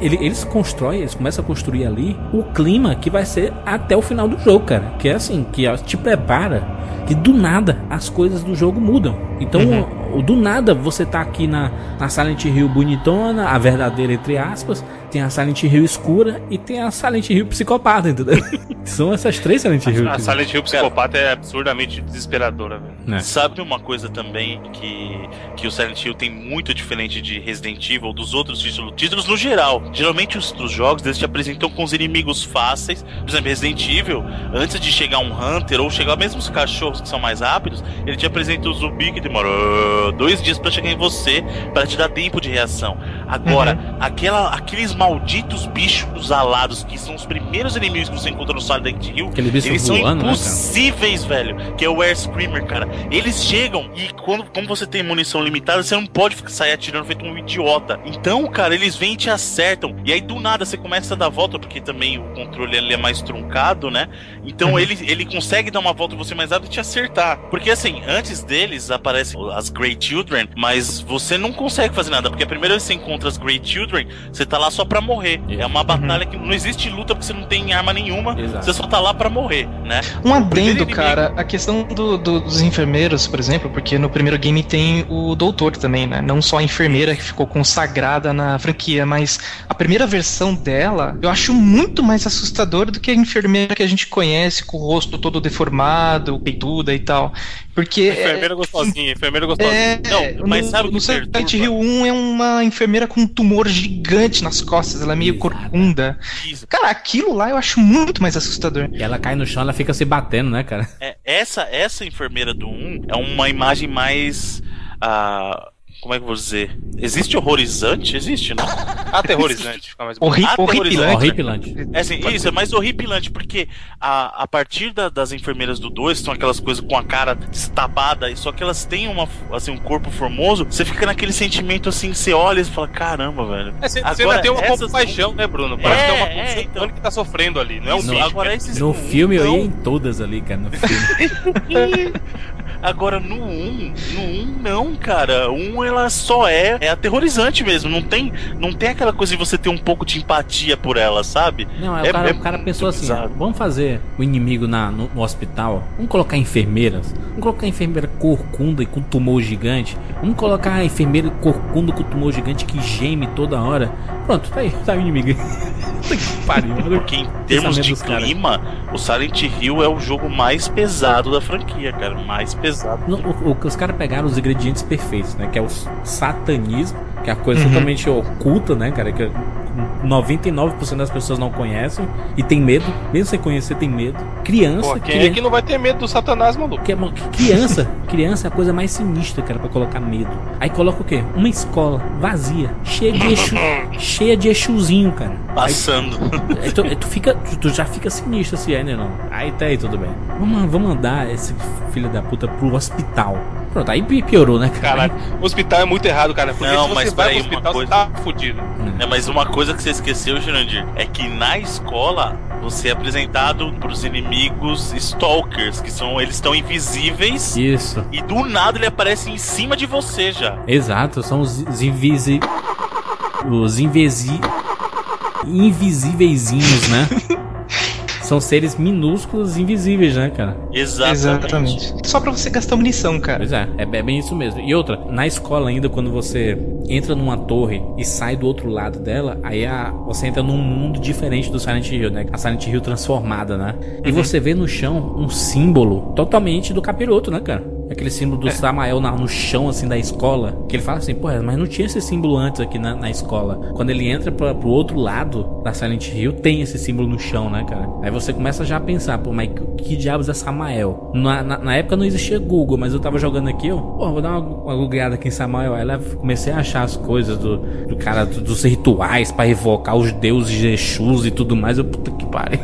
Eles constroem, eles começam a construir ali o clima que vai ser até o final do jogo, cara. Que é assim, que te prepara, que do nada as coisas do jogo mudam. Então, uhum. do nada você tá aqui na, na Silent Hill bonitona, a verdadeira entre aspas, tem a Silent Hill escura e tem a Silent Hill psicopata, entendeu? São essas três Silent Hill. A, a Silent Hill psicopata é absurdamente desesperadora, velho. É. Sabe uma coisa também que, que o Silent Hill tem muito diferente de Resident Evil ou dos outros títulos, títulos no geral? Geralmente os, os jogos eles te apresentam com os inimigos fáceis, por exemplo, Resident Evil, antes de chegar um Hunter ou chegar mesmo os cachorros que são mais rápidos, ele te apresenta o zumbi que demora dois dias pra chegar em você, pra te dar tempo de reação. Agora, uhum. aquela, aqueles malditos bichos alados que são os primeiros inimigos que você encontra no Silent Hill, eles são voando, impossíveis, né, velho, que é o Air Screamer, cara. Eles chegam e quando, como você tem munição limitada, você não pode sair atirando feito um idiota. Então, cara, eles vêm e te acertam. E aí, do nada, você começa a dar volta, porque também o controle ele é mais truncado, né? Então, uhum. ele, ele consegue dar uma volta em você mais rápido e te acertar. Porque, assim, antes deles aparecem as Grey Children, mas você não consegue fazer nada, porque a primeira vez que você encontra contra as Great Children, você tá lá só pra morrer. É uma batalha que não existe luta porque você não tem arma nenhuma. Exato. Você só tá lá pra morrer, né? Um adendo, cara, a questão do, do, dos enfermeiros, por exemplo, porque no primeiro game tem o doutor também, né? Não só a enfermeira que ficou consagrada na franquia, mas a primeira versão dela, eu acho muito mais assustadora do que a enfermeira que a gente conhece com o rosto todo deformado, peituda e tal. Porque... Enfermeira gostosinha, enfermeira gostosinha. É, não, mas no, sabe o que Silent Hill um é uma enfermeira com um tumor gigante nas costas, ela é meio corcunda. Cara, aquilo lá eu acho muito mais assustador. E ela cai no chão, ela fica se batendo, né, cara? É, essa, essa enfermeira do um é uma imagem mais... Uh... Como é que eu vou dizer? Existe horrorizante? Existe, não? Aterrorizante. Fica mais Horri- Aterrorizante. Horripilante. É assim, isso, é mais horripilante, porque a, a partir da, das enfermeiras do dois, são aquelas coisas com a cara destapada, só que elas têm uma, assim, um corpo formoso, você fica naquele sentimento assim, você olha e fala, caramba, velho. É, você, agora, você ainda tem uma compaixão, né, Bruno? Parece é, que é uma compaixão é, então... que tá sofrendo ali, não é um no, bicho. Agora, esses no um, filme então... eu ia em todas ali, cara, no filme. Agora, no um, no um não, cara. um ela só é, é aterrorizante mesmo. Não tem, não tem aquela coisa de você ter um pouco de empatia por ela, sabe? Não, é, é, o, cara, é o cara pensou assim, bizarro. Vamos fazer o inimigo na, no, no hospital, vamos colocar enfermeiras, vamos colocar a enfermeira corcunda e com tumor gigante, vamos colocar a enfermeira corcunda com tumor gigante que geme toda hora. Pronto, tá aí, tá aí o inimigo. Porque em termos de clima, cara, o Silent Hill é o jogo mais pesado da franquia, cara, mais pesado. O, o, os caras pegaram os ingredientes perfeitos, né? Que é o satanismo, que é a coisa uhum. totalmente oculta, né, cara? Que noventa e nove por cento das pessoas não conhecem e tem medo. Mesmo sem conhecer, tem medo. Criança... Pô, quem criança... é que não vai ter medo do satanás, maluco? Que é, criança, criança é a coisa mais sinistra, cara, pra colocar medo. Aí coloca o quê? Uma escola vazia, cheia de exu, cheia de exuzinho, cara. Passando. Aí, aí, tu, aí tu, fica, tu já fica sinistro, assim, aí, né, não? Aí tá aí, tudo bem. Vamos, vamos mandar esse filho da puta pro hospital. Pronto, aí piorou, né, cara? Caralho, o hospital é muito errado, cara. Porque não, se você mas vai peraí, pro hospital, coisa... você tá fudido. É, mas uma coisa que você esqueceu, Jurandir, é que na escola você é apresentado pros inimigos stalkers, que são, eles estão invisíveis. Isso. E do nada ele aparece em cima de você já. Exato, são os invisi... Os invisi... invisíveizinhos, né? São seres minúsculos invisíveis, né, cara? Exatamente. Exatamente. Só pra você gastar munição, cara. Pois é, é bem isso mesmo. E outra, na escola ainda, quando você entra numa torre e sai do outro lado dela, aí a, você entra num mundo diferente do Silent Hill, né? A Silent Hill transformada, né? E uhum. você vê no chão um símbolo totalmente do capiroto, né, cara? Aquele símbolo do é. Samael na, no chão, assim, da escola. Que ele fala assim, pô, mas não tinha esse símbolo antes aqui na, na escola. Quando ele entra pra, pro outro lado da Silent Hill, tem esse símbolo no chão, né, cara? Aí você começa já a pensar, pô, mas que, que diabos é Samael? Na, na, na época não existia Google, mas eu tava jogando aqui, eu, pô, vou dar uma, uma googleada aqui em Samael. Aí eu comecei a achar as coisas do, do cara, do, dos rituais pra evocar os deuses de Exus e tudo mais. Eu, puta que pariu.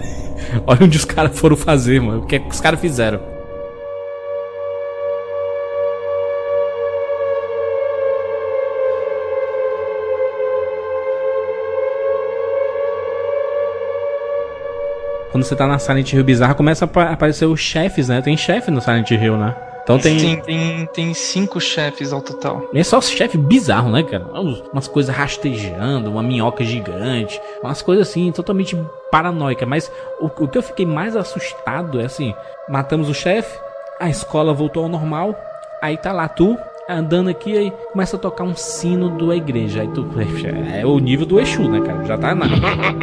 Olha onde os caras foram fazer, mano. O que, é que os caras fizeram? Quando você tá na Silent Hill bizarra, começa a aparecer os chefes, né? Tem chefe no Silent Hill, né? Então tem... Sim, tem, tem cinco chefes ao total. E é só os chefes bizarros, né, cara? Umas coisas rastejando, uma minhoca gigante, umas coisas assim, totalmente paranoica. Mas o, o que eu fiquei mais assustado é assim, matamos o chefe, a escola voltou ao normal, aí tá lá tu... andando aqui, aí começa a tocar um sino da igreja. Aí tu... É o nível do Exu, né, cara? Já tá na...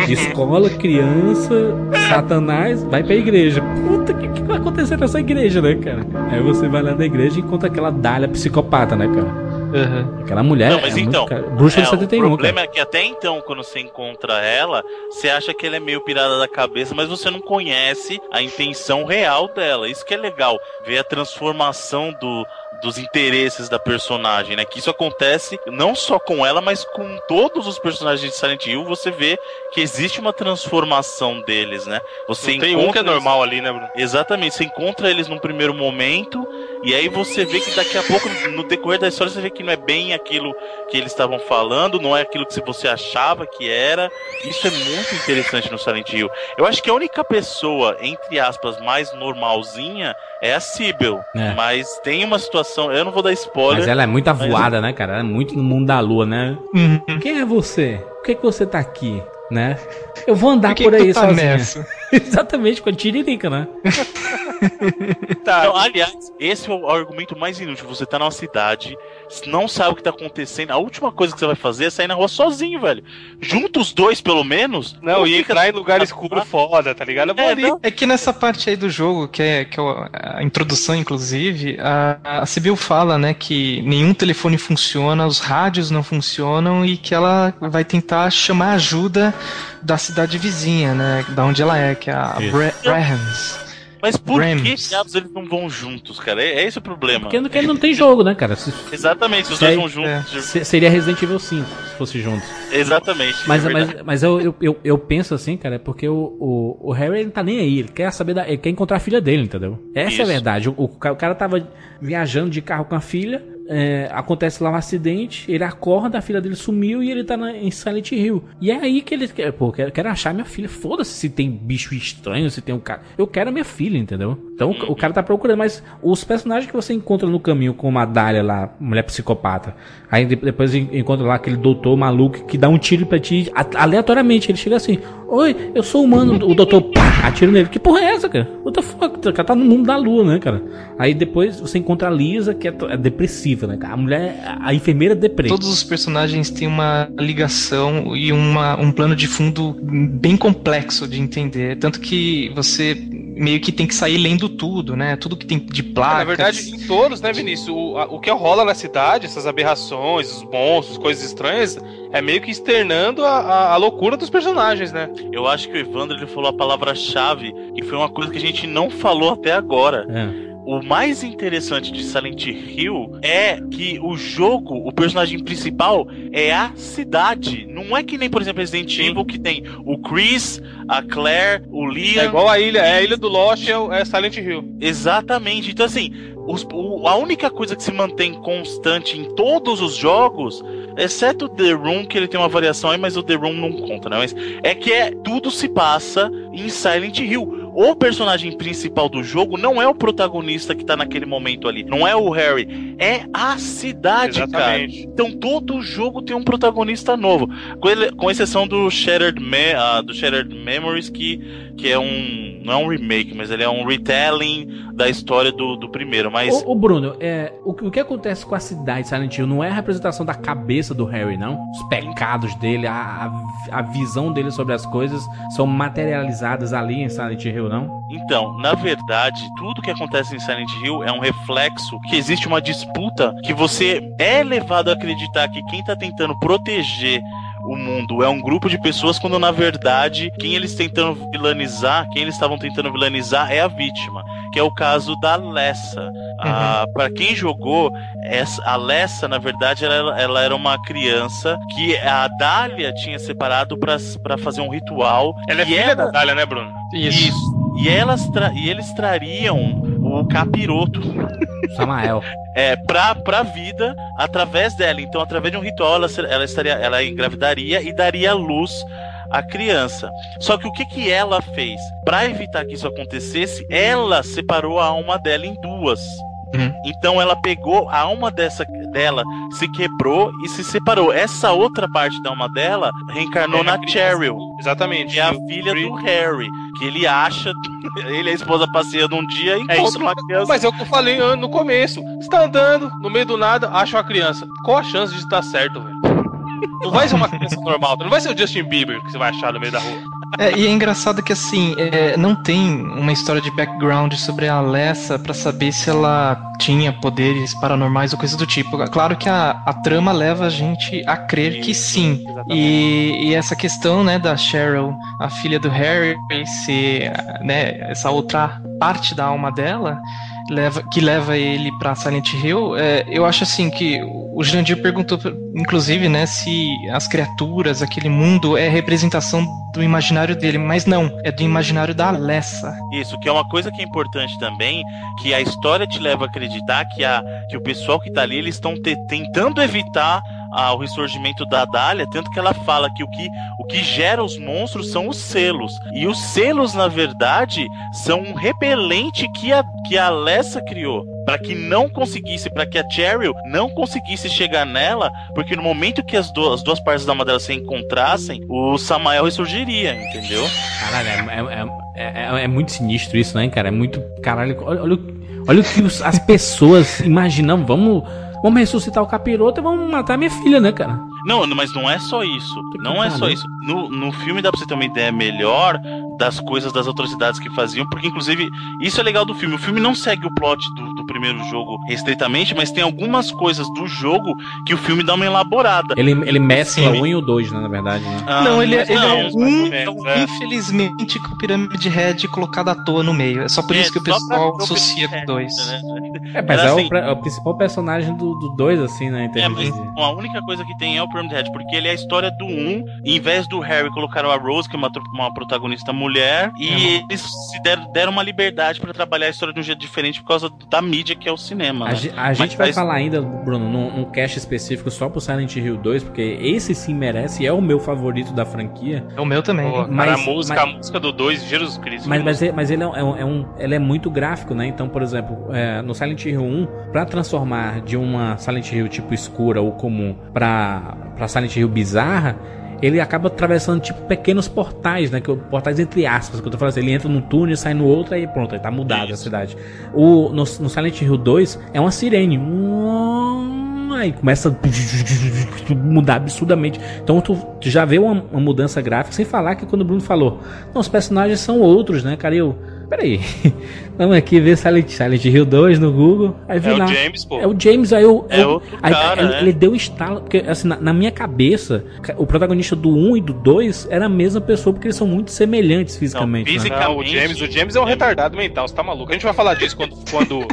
De escola, criança, satanás, vai pra igreja. Puta, o que, que vai acontecer nessa igreja, né, cara? Aí você vai lá na igreja e encontra aquela Dália psicopata, né, cara? Uhum. Aquela mulher... Não, mas é então... Muito, bruxa é, de setenta e um, o problema cara. É que até então, quando você encontra ela, você acha que ela é meio pirada da cabeça, mas você não conhece a intenção real dela. Isso que é legal. Ver a transformação do... dos interesses da personagem, né? Que isso acontece não só com ela, mas com todos os personagens de Silent Hill. Você vê que existe uma transformação deles, né? Você tem um que é normal eles... ali, né, Bruno? Exatamente. Você encontra eles num primeiro momento e aí você vê que daqui a pouco, no decorrer da história, você vê que não é bem aquilo que eles estavam falando, não é aquilo que você achava que era. Isso é muito interessante no Silent Hill. Eu acho que a única pessoa, entre aspas, mais normalzinha é a Cybil. É. Mas tem uma situação, eu não vou dar spoiler. Mas ela é muito avoada, mas... né, cara? Ela é muito no mundo da lua, né? Uhum. Quem é você? Por que, que você tá aqui? Né? Eu vou andar por, por aí tá sozinha. Exatamente, com a tiririca, né? Tá. Então, aliás, esse é o argumento mais inútil. Você tá numa cidade, não sabe o que tá acontecendo. A última coisa que você vai fazer é sair na rua sozinho, velho. Junta os dois, pelo menos. Não, e entrar em lugar escuro foda, tá ligado? É, é, é que nessa parte aí do jogo, que é, que é a introdução, inclusive, a, a Cybil fala, né, que nenhum telefone funciona, os rádios não funcionam e que ela vai tentar chamar ajuda da cidade vizinha, né? Da onde ela é, que é a Brahams. Mas por Rams. Que diabos eles não vão juntos, cara? É, é esse o problema. Porque, porque é. não tem jogo, né, cara? Se, Exatamente, se os dois vão juntos. É. Seria Resident Evil cinco, se fosse juntos. Exatamente. Mas, é mas, mas eu, eu, eu, eu penso assim, cara, é porque o, o, o Harry ele não tá nem aí. Ele quer saber da, ele quer encontrar a filha dele, entendeu? Essa Isso. é a verdade. O, o cara tava viajando de carro com a filha, é, acontece lá um acidente, ele acorda, a filha dele sumiu e ele tá na, em Silent Hill. E é aí que ele quer, pô, quero, quero achar minha filha. Foda-se se tem bicho estranho, se tem um cara. Eu quero a minha filha, entendeu? Então o, o cara tá procurando, mas os personagens que você encontra no caminho, como a Dália lá, mulher psicopata, aí depois encontra lá aquele doutor maluco que dá um tiro pra ti, aleatoriamente, ele chega assim: oi, eu sou humano, o doutor pá, atira nele. Que porra é essa, cara? What the fuck? O cara tá no mundo da lua, né, cara? Aí depois você encontra a Lisa, que é, é depressiva. Né? A mulher, a enfermeira deprê. Todos os personagens têm uma ligação e uma, um plano de fundo bem complexo de entender. Tanto que você meio que tem que sair lendo tudo, né? Tudo que tem de placa. Na verdade, em todos, né, Vinícius? O, a, o que rola na cidade, essas aberrações, os monstros, coisas estranhas, é meio que externando a, a, a loucura dos personagens, né? Eu acho que o Evandro ele falou a palavra-chave e foi uma coisa que a gente não falou até agora. É. O mais interessante de Silent Hill é que o jogo, o personagem principal, é a cidade. Não é que nem, por exemplo, Resident Evil, que tem o Chris, a Claire, o Leon... É igual a ilha, é a ilha do Lost, é Silent Hill. Exatamente. Então, assim, os, o, a única coisa que se mantém constante em todos os jogos, exceto o The Room, que ele tem uma variação aí, mas o The Room não conta, né? Mas é que é, tudo se passa em Silent Hill. O personagem principal do jogo não é o protagonista que tá naquele momento ali. Não é o Harry. É a cidade, Exatamente. Cara. Então todo jogo tem um protagonista novo. Com, ele, com exceção do Shattered, Me, uh, do Shattered Memories, que, que é um... Não é um remake, mas ele é um retelling da história do, do primeiro, mas... Ô, Bruno, é, o, o que acontece com a cidade Silent Hill não é a representação da cabeça do Harry, não? Os pecados dele, a, a, a visão dele sobre as coisas são materializadas ali em Silent Hill. Não? Então, na verdade, tudo que acontece em Silent Hill é um reflexo que existe uma disputa que você é levado a acreditar que quem tá tentando proteger o mundo é um grupo de pessoas, quando na verdade quem eles tentando vilanizar, quem eles estavam tentando vilanizar é a vítima, que é o caso da Alessa. Ah, uhum. Pra quem jogou, essa, a Alessa, na verdade, ela, ela era uma criança que a Dália tinha separado pra, pra fazer um ritual. Ela é filha ela... da Dália, né, Bruno? Isso. Isso. E, elas tra... e eles trariam o capiroto. Samael. É, pra, pra vida através dela. Então, através de um ritual, ela, ela, estaria, ela engravidaria e daria luz a criança. Só que o que, que ela fez? Pra evitar que isso acontecesse, ela separou a alma dela em duas. Uhum. Então ela pegou a alma dessa, dela, se quebrou e se separou. Essa outra parte da alma dela reencarnou é na Cheryl. Exatamente. Que é a filha Free. do Harry. Que ele acha, ele e a esposa passeando um dia e encontra é isso, uma criança. Mas é o que eu falei no começo. Você tá andando, no meio do nada, acha uma criança. Qual a chance de estar certo, velho? Não vai ser uma criança normal, não vai ser o Justin Bieber que você vai achar no meio da rua. É, e é engraçado que assim, é, não tem uma história de background sobre a Alessa pra saber se ela tinha poderes paranormais ou coisa do tipo. Claro que a, a trama leva a gente a crer sim, que sim. E, e essa questão, né, da Cheryl, a filha do Harry, se, né, essa outra parte da alma dela... Leva, que leva ele pra Silent Hill, é, eu acho assim que o Jurandir perguntou, inclusive, né, se as criaturas, aquele mundo é representação do imaginário dele, mas não, é do imaginário da Alessa. Isso, que é uma coisa que é importante também, que a história te leva a acreditar que, a, que o pessoal que tá ali, eles estão te, tentando evitar ao ressurgimento da Dália, tanto que ela fala que o que, o que gera os monstros são os selos. E os selos, na verdade, são um repelente que a, que a Alessa criou, para que não conseguisse, para que a Cheryl não conseguisse chegar nela, porque no momento que as duas, as duas partes da Madela se encontrassem, o Samael ressurgiria, entendeu? Caralho, é, é, é, é muito sinistro isso, né, cara? É muito... Caralho, olha, olha, olha o que os, as pessoas imaginam. Vamos, vamos ressuscitar o capiroto e vamos matar minha filha, né, cara? Não, mas não é só isso. Não é só isso. No, no filme dá pra você ter uma ideia melhor das coisas, das atrocidades que faziam, porque inclusive isso é legal do filme. O filme não segue o plot do, do primeiro jogo estritamente, mas tem algumas coisas do jogo que o filme dá uma elaborada. Ele, ele mescla o um e o dois, né, na verdade. Né? Ah, não, ele, ele não, é um, menos, é. Infelizmente, com o Pyramid Head colocado à toa no meio. É só por é, isso que o pessoal associa com o dois. Né? É, mas, mas é, assim, o, é o principal personagem do dois, do assim, né? É, mas de... a única coisa que tem é o Pyramid Head, porque ele é a história do um, em vez do Harry colocaram a Rose, que é uma, uma protagonista mulher, e é, eles se deram, deram uma liberdade pra trabalhar a história de um jeito diferente por causa da mídia que é o cinema. A, né? a Mas gente vai faz... falar ainda, Bruno, num, num cast específico só pro Silent Hill dois, porque esse sim merece, é o meu favorito da franquia. É o meu também. Pô, mas, cara, a, música, mas, a música do dois, Jesus Cristo. Mas, mas, mas ele, é, é um, ele é muito gráfico, né? Então, por exemplo, é, no Silent Hill um, pra transformar de uma Silent Hill tipo escura ou comum pra, pra Silent Hill bizarra, ele acaba atravessando, tipo, pequenos portais, né? Que, portais entre aspas, que eu tô falando assim. Ele entra num túnel, sai no outro, aí pronto, aí tá mudado isso. A cidade. O, no, no Silent Hill dois, é uma sirene. Aí começa a mudar absurdamente. Então tu já vê uma, uma mudança gráfica, sem falar que quando o Bruno falou, não, os personagens são outros, né, cara? E eu... Peraí, vamos aqui ver Silent, Silent Hill dois no Google. Aí vi é lá, o James, pô. É o James, aí eu... eu é outro aí, cara, aí, né? Ele deu um estalo, porque assim, na, na minha cabeça, o protagonista do um e do dois era a mesma pessoa, porque eles são muito semelhantes fisicamente. Não, fisicamente... Né? Não, o, James, o James é um retardado mental, você tá maluco? A gente vai falar disso quando... quando...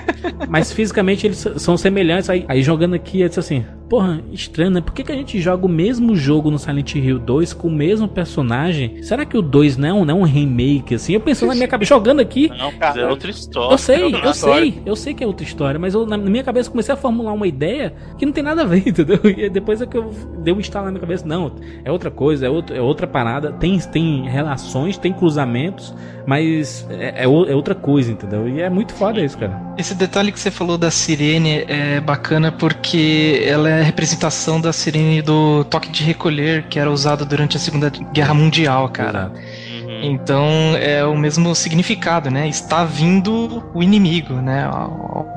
Mas fisicamente eles são semelhantes, aí, aí jogando aqui, eu disse assim... Porra, estranho, né? Por que, que a gente joga o mesmo jogo no Silent Hill dois com o mesmo personagem? Será que o dois não é um, não é um remake, assim? Eu pensando na minha cabeça, jogando aqui... Não, cara, é outra história. Eu sei, é eu sei, eu sei que é outra história, mas eu, na minha cabeça, comecei a formular uma ideia que não tem nada a ver, entendeu? E depois é que eu dei um estalo na minha cabeça, não, é outra coisa, é, outro, é outra parada, tem, tem relações, tem cruzamentos, mas é, é outra coisa, entendeu? E é muito foda isso, cara. Esse detalhe que você falou da sirene é bacana porque ela é a representação da sirene do toque de recolher que era usado durante a Segunda Guerra Mundial, cara. Uhum. Então é o mesmo significado, né? Está vindo o inimigo, né?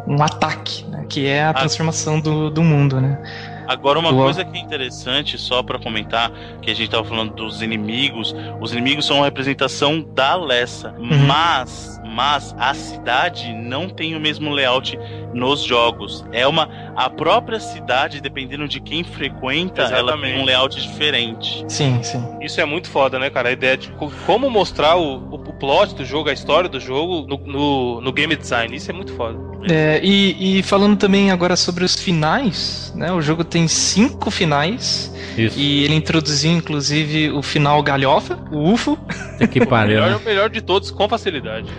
Um ataque, né? Que é a transformação do, do mundo, né? Agora, uma coisa que é interessante, só pra comentar, que a gente tava falando dos inimigos, os inimigos são a representação da Alessa, uhum. mas, mas a cidade não tem o mesmo layout nos jogos. É uma, a própria cidade, dependendo de quem frequenta, exatamente. Ela tem um layout diferente. Sim, sim. Isso é muito foda, né, cara? A ideia de como mostrar o, o, o plot do jogo, a história do jogo no, no, no game design, isso é muito foda. É, e, e falando também agora sobre os finais, né? O jogo tem cinco finais. Isso. E ele introduziu inclusive o final galhofa, o U F O. É que pariu, o melhor, né? O melhor de todos com facilidade.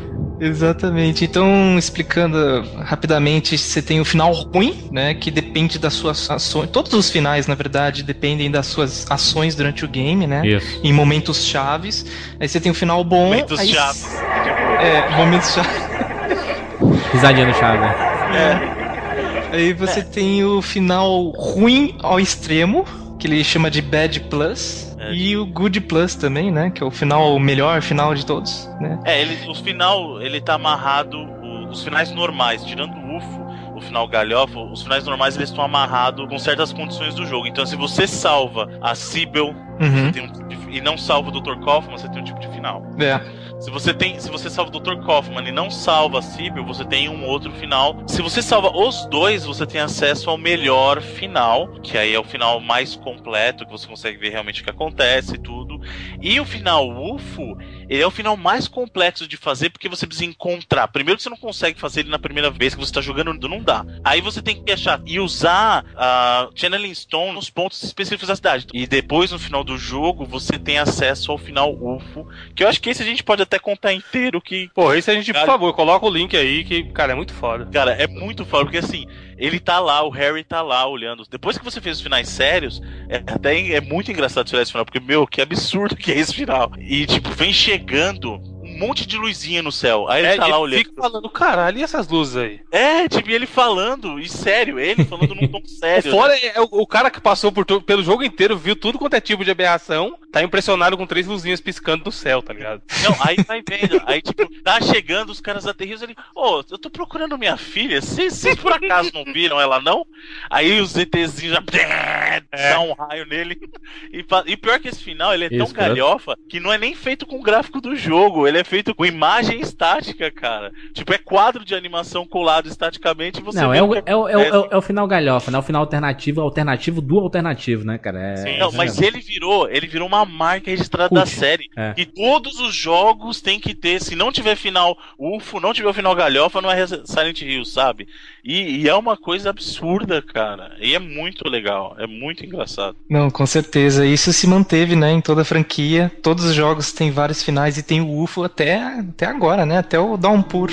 Exatamente. Então, explicando rapidamente, você tem o final ruim, né? Que depende das suas ações. Todos os finais, na verdade, dependem das suas ações durante o game, né? Isso. Em momentos chaves. Aí você tem o final bom. Momentos aí... chaves. É, momentos chaves. Risadinha no chave. É. Aí você é. tem o final ruim ao extremo, que ele chama de Bad Plus. E o Good Plus também, né? Que é o final, o melhor final de todos, né? É, ele, o final, ele tá amarrado, os finais normais, tirando o U F O, o final galhofa, os finais normais eles estão amarrados com certas condições do jogo. Então, se você salva a Cybil, uhum. tem um tipo de, e não salva o doutor Kaufman, você tem um tipo de final. É. Se você, tem, se você salva o doutor Kaufman e não salva a Cybil, você tem um outro final. Se você salva os dois, você tem acesso ao melhor final, que aí é o final mais completo, que você consegue ver realmente o que acontece e tudo. E o final U F O, ele é o final mais complexo de fazer, porque você precisa encontrar. Primeiro que você não consegue fazer ele na primeira vez que você tá jogando, não dá. Aí você tem que achar e usar a uh, Channeling Stone nos pontos específicos da cidade. E depois, no final do jogo, você tem acesso ao final U F O, que eu acho que esse a gente pode até contar inteiro, que... Pô, esse a gente, cara, por favor, coloca o link aí, que, cara, é muito foda. Cara, é muito foda, porque assim, ele tá lá, o Harry tá lá, olhando. Depois que você fez os finais sérios, é, até é muito engraçado tirar esse final, porque, meu, que absurdo que é esse final. E, tipo, vem chegando um monte de luzinha no céu. Aí ele é, tá lá olhando. Ele fica falando, caralho, e essas luzes aí? É, tipo, ele falando, e sério, ele falando num tom sério. Fora, né? é, o, o cara que passou por tu, pelo jogo inteiro, viu tudo quanto é tipo de aberração, tá impressionado com três luzinhas piscando no céu, tá ligado? Não, aí vai vendo, aí tipo, tá chegando, os caras aterrizam, ele, ô, oh, eu tô procurando minha filha, vocês por acaso não viram ela, não? Aí os ETzinhos já é. dá um raio nele. E, e pior que esse final, ele é Isso, tão galhofa, que não é nem feito com o gráfico do jogo, ele é feito com imagem estática, cara. Tipo, é quadro de animação colado estaticamente. Você não, é o, é, o, é, o, é o final galhofa, né? O final alternativo, alternativo do alternativo, né, cara? É, Sim, não, é mas ele virou, ele virou uma marca registrada Puxa. da série. É. E todos os jogos tem que ter, se não tiver final U F O, não tiver final galhofa, não é Silent Hill, sabe? E, e é uma coisa absurda, cara. E é muito legal, é muito engraçado. Não, com certeza. Isso se manteve, né, em toda a franquia. Todos os jogos têm vários finais e tem o U F O até, até agora, né? Até o Downpour.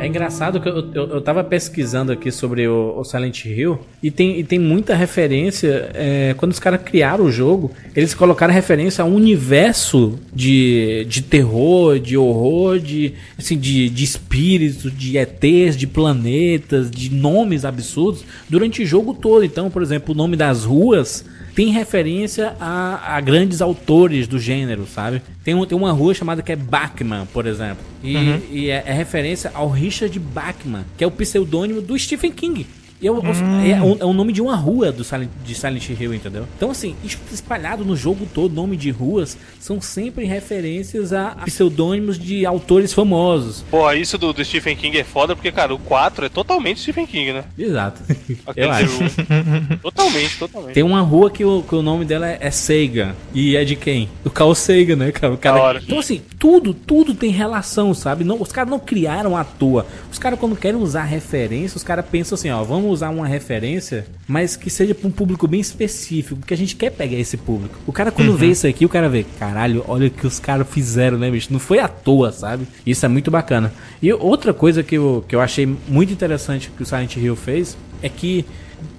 É engraçado que eu, eu, eu tava pesquisando aqui sobre o, o Silent Hill e tem, e tem muita referência. É, quando os caras criaram o jogo, eles colocaram referência a um universo de, de terror, de horror, de, assim, de, de espíritos, de E Tês, de planetas, de nomes absurdos durante o jogo todo. Então, por exemplo, o nome das ruas tem referência a, a grandes autores do gênero, sabe? Tem, um, tem uma rua chamada que é Bachman, por exemplo. E, uhum. e é, é referência ao Richard Bachman, que é o pseudônimo do Stephen King. E é, o, uhum. é, o, é o nome de uma rua do Silent, de Silent Hill, entendeu? Então, assim, espalhado no jogo todo, nome de ruas são sempre referências a, a pseudônimos de autores famosos. Pô, isso do, do Stephen King é foda, porque, cara, o quatro é totalmente Stephen King, né? Exato. Eu acho. Totalmente, totalmente. Tem uma rua que o, que o nome dela é, é Sega. E é de quem? Do Carl Sagan, né, cara? O cara... Então, assim, tudo, tudo tem relação, sabe? Não, os caras não criaram à toa. Os caras, quando querem usar referência, os caras pensam assim, ó, vamos usar uma referência, mas que seja para um público bem específico, porque a gente quer pegar esse público. O cara, quando uhum. vê isso aqui, o cara vê, caralho, olha o que os caras fizeram, né, bicho? Não foi à toa, sabe? Isso é muito bacana. E outra coisa que eu, que eu achei muito interessante que o Silent Hill fez é que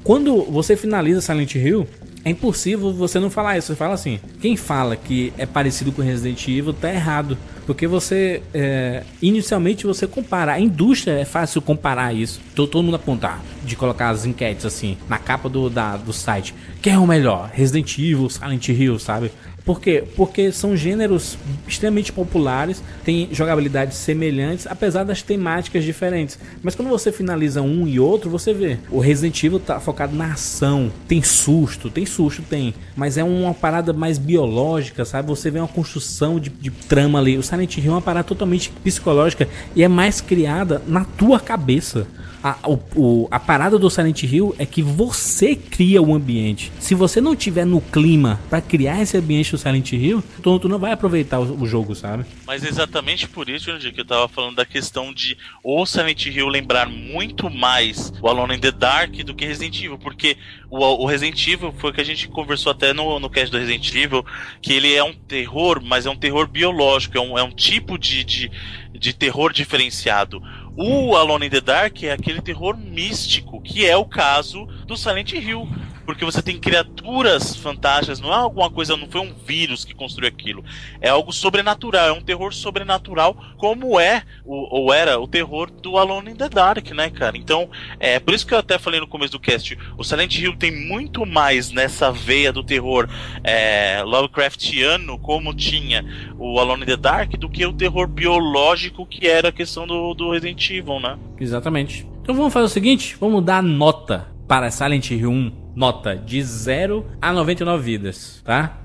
quando você finaliza Silent Hill, é impossível você não falar isso. Você fala assim, quem fala que é parecido com Resident Evil tá errado, porque você é, inicialmente você compara, a indústria é fácil comparar isso, todo mundo apontar, de colocar as enquetes assim, na capa do, da, do site, quem é o melhor, Resident Evil, Silent Hill, sabe? Por quê? Porque são gêneros extremamente populares, tem jogabilidades semelhantes, apesar das temáticas diferentes. Mas quando você finaliza um e outro, você vê. O Resident Evil tá focado na ação. Tem susto, tem susto, tem. Mas é uma parada mais biológica, sabe? Você vê uma construção de, de trama ali. O Silent Hill é uma parada totalmente psicológica e é mais criada na tua cabeça. A, o, o, a parada do Silent Hill é que você cria o ambiente. Se você não tiver no clima pra criar esse ambiente do Silent Hill, tu, tu não vai aproveitar o, o jogo, sabe? Mas exatamente por isso, Jurandir, que eu tava falando da questão de o Silent Hill lembrar muito mais o Alone in the Dark do que Resident Evil, porque o, o Resident Evil foi o que a gente conversou até no, no cast do Resident Evil, que ele é um terror, mas é um terror biológico, é um, é um tipo de, de, de terror diferenciado. O Alone in the Dark é aquele terror místico, que é o caso do Silent Hill, porque você tem criaturas fantásticas, não é alguma coisa, não foi um vírus que construiu aquilo, é algo sobrenatural, é um terror sobrenatural, como é, o, ou era, o terror do Alone in the Dark, né, cara? Então, é por isso que eu até falei no começo do cast, o Silent Hill tem muito mais nessa veia do terror é, Lovecraftiano, como tinha o Alone in the Dark, do que o terror biológico, que era a questão do, do Resident Evil. Né? Exatamente. Então vamos fazer o seguinte, vamos dar nota para Silent Hill um, nota de zero a noventa e nove vidas, tá?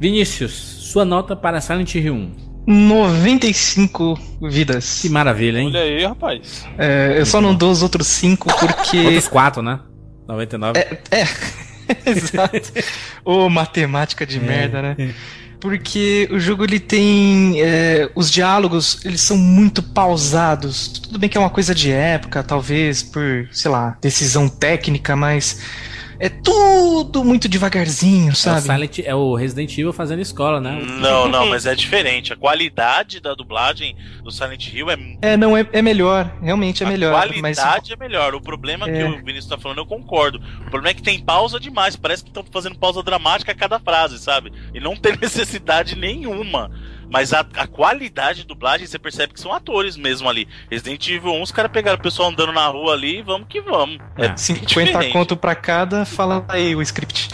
Vinícius, sua nota para Silent Hill um. noventa e cinco vidas. Que maravilha, hein? Olha aí, rapaz. É, eu só não dou os outros cinco porque... Outros quatro, né? noventa e nove. É, é. Exato. Ô, oh, matemática de é. merda, né? Porque o jogo, ele tem... É, os diálogos, eles são muito pausados. Tudo bem que é uma coisa de época, talvez por, sei lá, decisão técnica, mas... É tudo muito devagarzinho, sabe? É o, Silent, é o Resident Evil fazendo escola, né? Não, não, mas é diferente. A qualidade da dublagem do Silent Hill é... É, não, é, é melhor. Realmente é a melhor. A qualidade mas... é melhor. O problema é... que o Vinícius tá falando, eu concordo. O problema é que tem pausa demais. Parece que estão fazendo pausa dramática a cada frase, sabe? E não tem necessidade nenhuma. Mas a, a qualidade de dublagem, você percebe que são atores mesmo ali. Resident Evil um, os caras pegaram o pessoal andando na rua ali e vamos que vamos. É, é cinquenta conto pra cada, fala aí o script.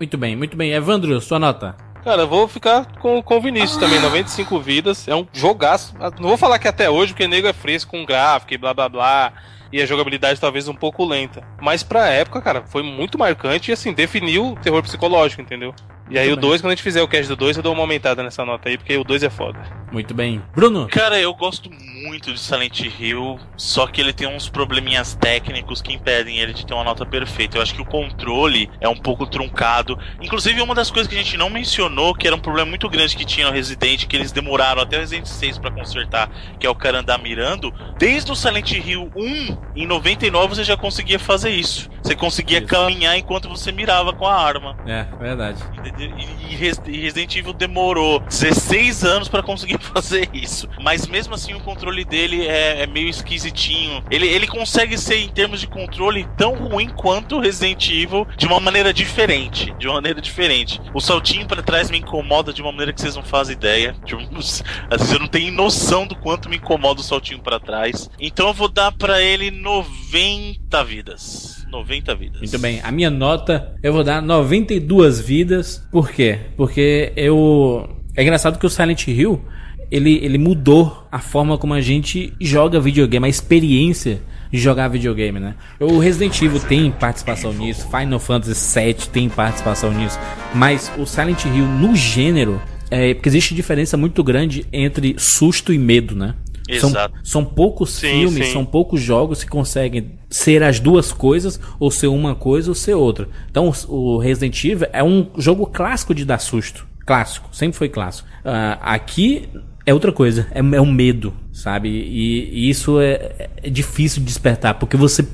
Muito bem, muito bem. Evandro, sua nota? Cara, eu vou ficar com, com o Vinícius ah. também, noventa e cinco vidas. É um jogaço. Não vou falar que até hoje, porque nego é fresco com gráfico e blá blá blá. E a jogabilidade talvez um pouco lenta. Mas pra época, cara, foi muito marcante e assim, definiu o terror psicológico, entendeu? E aí, muito o dois, quando a gente fizer o cast do dois, eu dou uma aumentada nessa nota aí, porque o dois é foda. Muito bem. Bruno? Cara, eu gosto muito de Silent Hill, só que ele tem uns probleminhas técnicos que impedem ele de ter uma nota perfeita. Eu acho que o controle é um pouco truncado. Inclusive, uma das coisas que a gente não mencionou, que era um problema muito grande que tinha no Resident, que eles demoraram até o Resident seis pra consertar, que é o cara andar mirando. Desde o Silent Hill um, em noventa e nove, você já conseguia fazer isso. Você conseguia isso. caminhar enquanto você mirava com a arma. É, verdade. E Resident Evil demorou dezesseis anos pra conseguir fazer isso. Mas mesmo assim o controle dele é, é meio esquisitinho. Ele, ele consegue ser, em termos de controle, tão ruim quanto Resident Evil, de uma maneira diferente. De uma maneira diferente. O saltinho pra trás me incomoda de uma maneira que vocês não fazem ideia. Tipo, às vezes eu não tenho noção do quanto me incomoda o saltinho pra trás. Então eu vou dar pra ele noventa vidas. noventa vidas. Muito bem. A minha nota, eu vou dar noventa e duas vidas. Por quê? Porque eu... É engraçado que o Silent Hill, ele, ele mudou a forma como a gente joga videogame, a experiência de jogar videogame, né? O Resident Evil tem participação nisso, Final Fantasy sete tem participação nisso, mas o Silent Hill, no gênero, é porque existe diferença muito grande entre susto e medo, né? São, são poucos sim, filmes, sim. são poucos jogos que conseguem ser as duas coisas, ou ser uma coisa ou ser outra. Então o Resident Evil é um jogo clássico de dar susto. Clássico, sempre foi clássico. Uh, aqui é outra coisa, é, é um medo, sabe? E, e isso é, é difícil de despertar, porque você...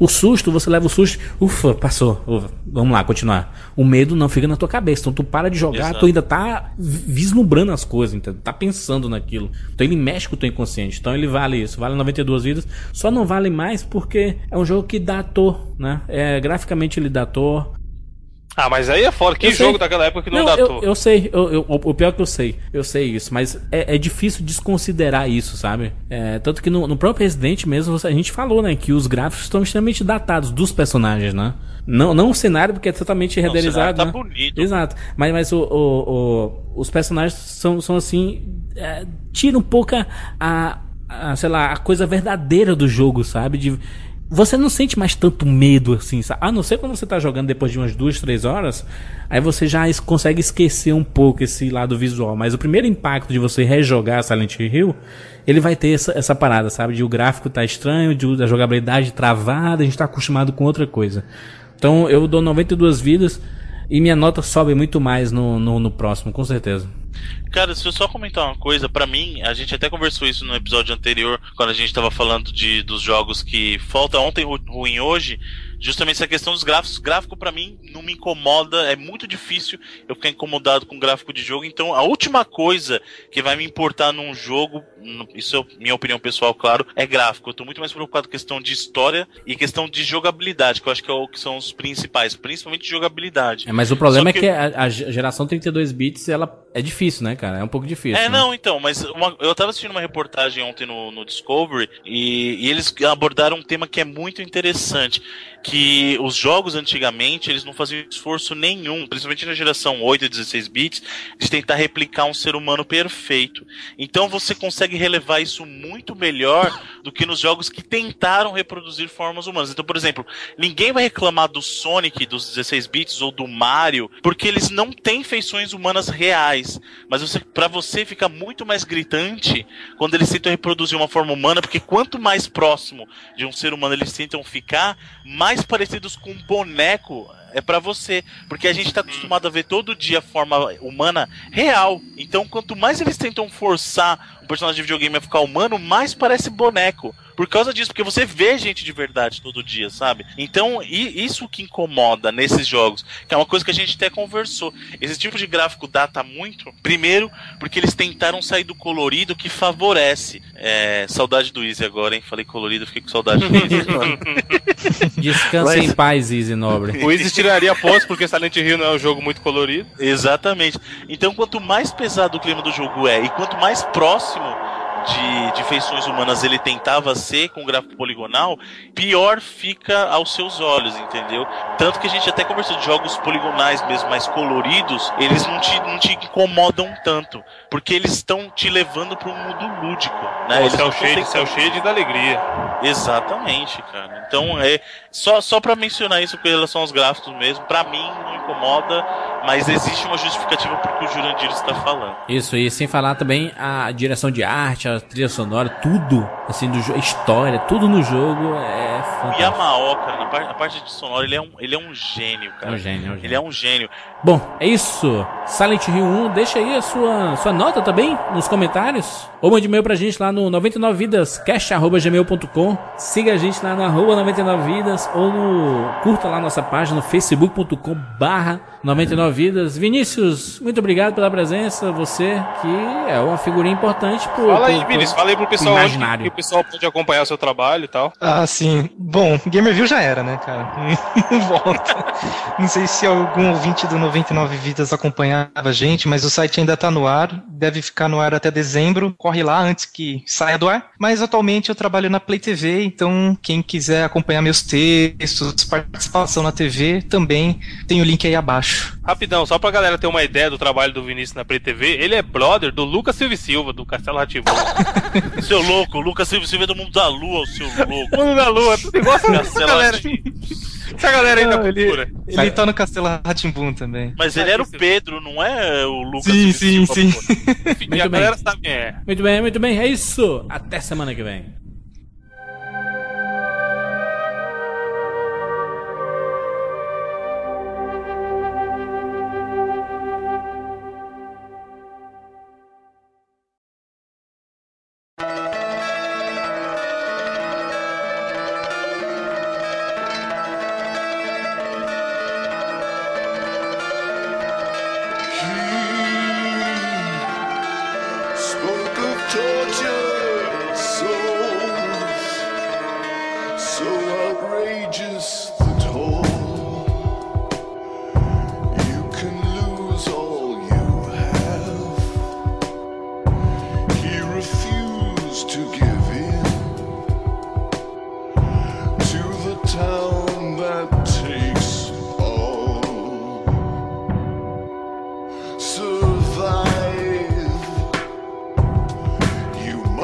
O susto, você leva o susto, ufa, passou, ufa, vamos lá, continuar. O medo não fica na tua cabeça, então tu para de jogar, exato. Tu ainda tá vislumbrando as coisas, então, tá pensando naquilo. Então ele mexe com o teu inconsciente, então ele vale isso, vale noventa e duas vidas, só não vale mais porque é um jogo que datou, né? É, graficamente ele datou. Ah, mas aí é fora, que eu jogo sei. Daquela época que não, não datou. Eu, eu sei, eu, eu, o pior que eu sei, eu sei isso, mas é, é difícil desconsiderar isso, sabe? É, tanto que no, no próprio Resident mesmo, a gente falou, né, que os gráficos estão extremamente datados dos personagens, né? Não, não o cenário, porque é totalmente não, renderizado. O cenário tá né? bonito. Exato, mas, mas o, o, o, os personagens são, são assim, é, tira um pouco a, a, a, sei lá, a coisa verdadeira do jogo, sabe? De... Você não sente mais tanto medo assim, sabe? A não ser quando você tá jogando depois de umas duas, três horas, aí você já es- consegue esquecer um pouco esse lado visual. Mas o primeiro impacto de você rejogar Silent Hill, ele vai ter essa, essa parada, sabe? De o gráfico tá estranho, de a jogabilidade travada, a gente tá acostumado com outra coisa. Então eu dou noventa e duas vidas e minha nota sobe muito mais no, no, no próximo, com certeza. Cara, se eu só comentar uma coisa, pra mim, a gente até conversou isso no episódio anterior, quando a gente tava falando de, dos jogos que falta ontem, ruim hoje, justamente essa questão dos gráficos. Gráfico pra mim não me incomoda, é muito difícil eu ficar incomodado com gráfico de jogo, então a última coisa que vai me importar num jogo, isso é minha opinião pessoal, claro, é gráfico. Eu tô muito mais preocupado com questão de história e questão de jogabilidade, que eu acho que, é o, que são os principais, principalmente jogabilidade. É, mas o problema é que, é que a, a geração trinta e dois bits, ela é difícil, né, cara? É um pouco difícil. É, né? Não, então, mas uma, eu tava assistindo uma reportagem ontem no, no Discovery e, e eles abordaram um tema que é muito interessante, que que os jogos antigamente eles não faziam esforço nenhum, principalmente na geração oito e dezesseis bits, de tentar replicar um ser humano perfeito. Então você consegue relevar isso muito melhor do que nos jogos que tentaram reproduzir formas humanas. Então, por exemplo, ninguém vai reclamar do Sonic dos dezesseis bits ou do Mario, porque eles não têm feições humanas reais, mas você, pra você fica muito mais gritante quando eles tentam reproduzir uma forma humana, porque quanto mais próximo de um ser humano eles tentam ficar, mais parecidos com um boneco é pra você, porque a gente tá acostumado a ver todo dia a forma humana real, então quanto mais eles tentam forçar o personagem de videogame a ficar humano, mais parece boneco. Por causa disso, porque você vê gente de verdade todo dia, sabe? Então, e isso que incomoda nesses jogos, que é uma coisa que a gente até conversou. Esse tipo de gráfico data muito, primeiro, porque eles tentaram sair do colorido que favorece. É, saudade do Easy agora, hein? Falei colorido, fiquei com saudade do Easy. Descansa mas... em paz, Easy Nobre. O Easy tiraria pontos porque Silent Hill não é um jogo muito colorido. Exatamente. Então, quanto mais pesado o clima do jogo é, e quanto mais próximo De, de feições humanas ele tentava ser com gráfico poligonal, pior fica aos seus olhos, entendeu? Tanto que a gente até conversou de jogos poligonais mesmo, mais coloridos, eles não te, não te incomodam tanto, porque eles estão te levando para um mundo lúdico, né? Céu cheio, céu cheio da alegria. Exatamente, cara. Então, é, só, só para mencionar isso com relação aos gráficos mesmo, para mim não incomoda, mas existe uma justificativa pro que o Jurandir está falando. Isso, e sem falar também a direção de arte, a trilha sonora, tudo, assim, do jo- história, tudo no jogo é fantástico. E a Maoka, na parte, na parte de sonora, ele é, um, ele é um gênio, cara. É um gênio, é um gênio. Ele é um gênio. Bom, é isso. Silent Hill um, deixa aí a sua, sua nota também nos comentários. Ou mande e-mail pra gente lá no noventa e nove vidas cast arroba gmail ponto com. Siga a gente lá no arroba noventa e nove vidas ou no, curta lá nossa página no facebook ponto com barra noventa e nove vidas. Vinícius, muito obrigado pela presença. Você que é uma figurinha importante pro... Fala aí, Vinícius. Fala aí pro pessoal hoje que o pessoal pode acompanhar o seu trabalho e tal. Ah, sim. Bom, Gamerview já era, né, cara? Não volta. Não sei se algum ouvinte do noventa e nove vidas acompanhava a gente, mas o site ainda tá no ar, deve ficar no ar até dezembro, corre lá antes que saia do ar, mas atualmente eu trabalho na Play T V, então quem quiser acompanhar meus textos, participação na T V, também tem o link aí abaixo. Rapidão, só pra galera ter uma ideia do trabalho do Vinícius na Play T V, ele é brother do Lucas Silva Silva, do Castelo Rá-Tim-Bum. Seu louco, o Lucas Silva Silva é do mundo da lua, o seu louco. Mundo da lua, tudo igual a Castelo Rá-Tim-Bum. Essa galera ainda não, ele, cultura. Ele tá no Castelo Rá-Tim-Bum também. Mas ele era o Pedro, não é o Lucas Silva Silva. Sim, sim, sim. E a galera sabe quem é. Muito bem, muito bem, é isso. Até semana que vem. Survive, you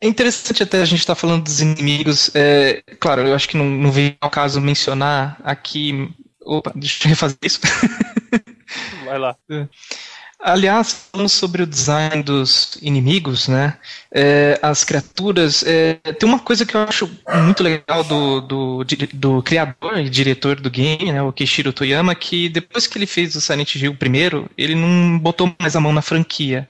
É interessante até a gente estar tá falando dos inimigos. É, claro, eu acho que não, não veio ao caso mencionar aqui... Opa, deixa eu refazer isso. Vai lá. Aliás, falando sobre o design dos inimigos, né? É, as criaturas... É, tem uma coisa que eu acho muito legal do, do, do criador e diretor do game, né, o Keiichiro Toyama, que depois que ele fez o Silent Hill primeiro, ele não botou mais a mão na franquia.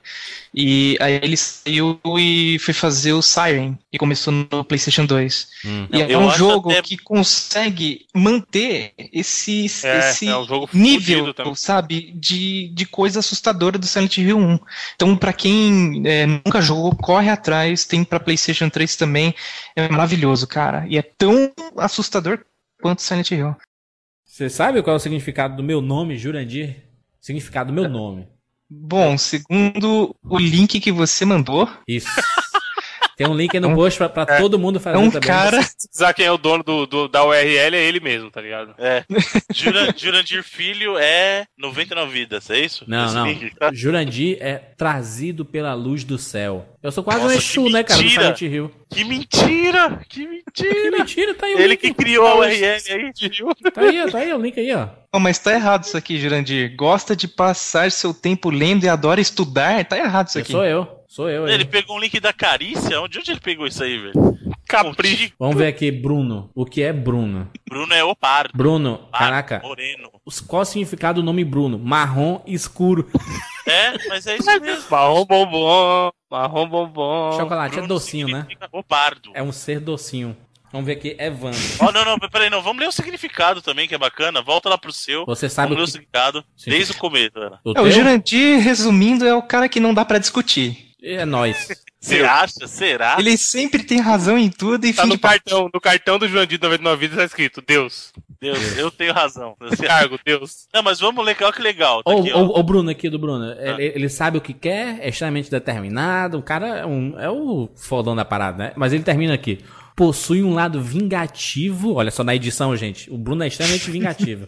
E aí ele saiu e foi fazer o Siren, que começou no PlayStation dois. Hum. E é um jogo até... que consegue manter esse, é, esse é um jogo nível, sabe, de, de coisa assustadora do Silent Hill um. Então, pra quem é, nunca jogou, corre atrás, tem pra PlayStation três também. É maravilhoso, cara. E é tão assustador quanto Silent Hill. Você sabe qual é o significado do meu nome, Jurandir? Significado do meu é. nome. Bom, segundo o link que você mandou... Isso. Tem um link aí no post pra, pra é. todo mundo fazer também. É um também. cara... Sabe quem é o dono do, do, da U R L? É ele mesmo, tá ligado? É. Jura, Jurandir Filho é noventa e nove vidas, é isso? Não, Esse não. Link, tá? Jurandir é trazido pela luz do céu. Eu sou quase Nossa, um Exu, né, cara? Silent Hill. Que mentira! Que mentira! Que mentira! Tá aí o Ele link. Ele que criou a U R L aí. Tá aí, tá aí o link aí, ó. Oh, mas tá errado isso aqui, Jurandir. Gosta de passar seu tempo lendo e adora estudar? Tá errado isso aqui. Eu sou eu. Sou eu. Ele aí. pegou um link da Carícia? De onde ele pegou isso aí, velho? Capricho. Vamos ver aqui, Bruno. O que é Bruno? Bruno é opardo. Bruno, Pardo, caraca. Moreno. Qual o significado do nome Bruno? Marrom escuro. É, mas é isso mesmo. Marrom bombom. Marrom bombom. Chocolate Bruno é docinho, né? Opardo. É um ser docinho. Vamos ver aqui, Evandro. Oh, não, não, peraí, não. Vamos ler o significado também, que é bacana. Volta lá pro seu. Você sabe Vamos o ler que... o significado Sim. desde o começo, Ana. O, é, o Jurandir, resumindo, é o cara que não dá pra discutir. É nóis. Você acha? Será? Ele sempre tem razão em tudo e tá fim no de... cartão. No cartão do Jurandir noventa e nove vidas tá escrito Deus. Deus, eu tenho razão. Nesse cargo, Deus. Não, mas vamos ler, olha que legal. Tá o, aqui, o, o Bruno aqui, do Bruno, ah. ele, ele sabe o que quer, é extremamente determinado, o cara é, um, é o fodão da parada, né? Mas ele termina aqui. Possui um lado vingativo, olha só na edição, gente, o Bruno é extremamente vingativo,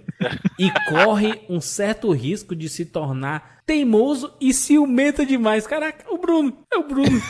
e corre um certo risco de se tornar teimoso e ciumenta demais. Caraca, o Bruno, é o Bruno.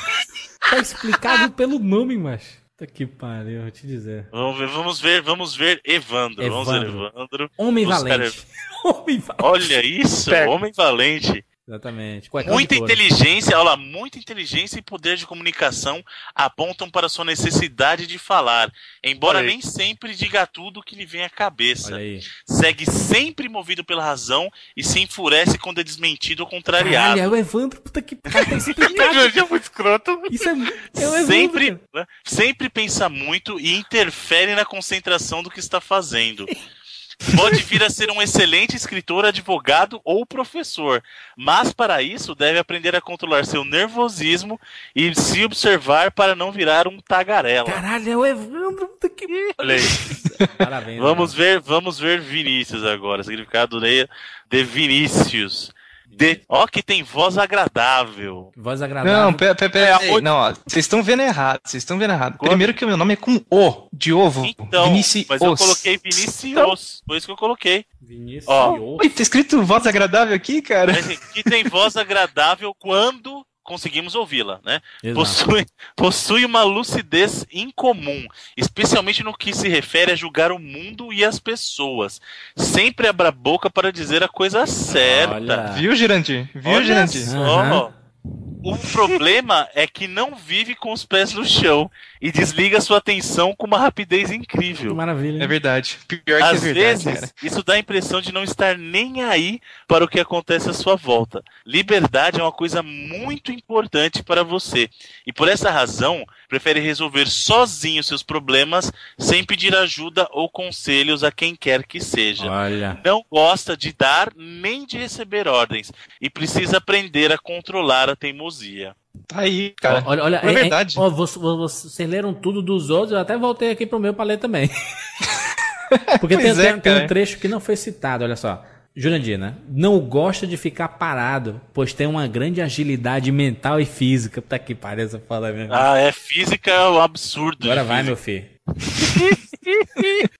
Tá explicado pelo nome, macho. Que pariu, vou te dizer. Vamos ver, vamos ver, vamos ver Evandro. Evandro. Vamos ver Evandro. Homem Os valente. Cara... Homem valente. Olha isso, Pega. Homem valente. Exatamente. Cuecão muita inteligência, olha lá, muita inteligência e poder de comunicação apontam para sua necessidade de falar, embora nem sempre diga tudo o que lhe vem à cabeça. Segue sempre movido pela razão e se enfurece quando é desmentido ou contrariado. Olha, o Evandro, puta que pariu, é muito escroto. Isso é, é o Evandro, sempre, né, sempre pensa muito e interfere na concentração do que está fazendo. Pode vir a ser um excelente escritor, advogado ou professor, mas para isso deve aprender a controlar seu nervosismo e se observar para não virar um tagarela. Caralho, é o Evandro, puta que... Parabéns. Vamos ver, vamos ver Vinícius agora. Significado de Vinícius. De... Ó, que tem voz agradável. Voz agradável. Não, pera, pera, pera. Ei, não, ó, vocês estão vendo errado. Vocês estão vendo errado. Como? Primeiro que o meu nome é com O, de ovo. Então, Vinicius. Mas eu coloquei Vinicius. Foi isso que eu coloquei. Vinicius. Ó, oi, tá escrito voz agradável aqui, cara. Mas, que tem voz agradável quando conseguimos ouvi-la, né? Possui, possui uma lucidez incomum, especialmente no que se refere a julgar o mundo e as pessoas. Sempre abra a boca para dizer a coisa certa. Olha. Viu, Jurandir? Viu, Jurandir? Uhum. O problema é que não vive com os pés no chão e desliga sua atenção com uma rapidez incrível. Maravilha. É verdade. Pior Às que é verdade, vezes, cara. Isso dá a impressão de não estar nem aí para o que acontece à sua volta. Liberdade é uma coisa muito importante para você. E por essa razão, prefere resolver sozinho seus problemas sem pedir ajuda ou conselhos a quem quer que seja. Olha. Não gosta de dar nem de receber ordens e precisa aprender a controlar a teimosia. Tá aí, cara. Olha, olha, é verdade. É, ó, vocês leram tudo dos outros, eu até voltei aqui pro meu pra ler também. Porque tem, é, tem, tem um trecho que não foi citado, olha só. Jurandir, né? Não gosta de ficar parado, pois tem uma grande agilidade mental e física. Puta que pariu, essa fala mesmo. Ah, é física, é um absurdo. Agora vai, física. Meu filho.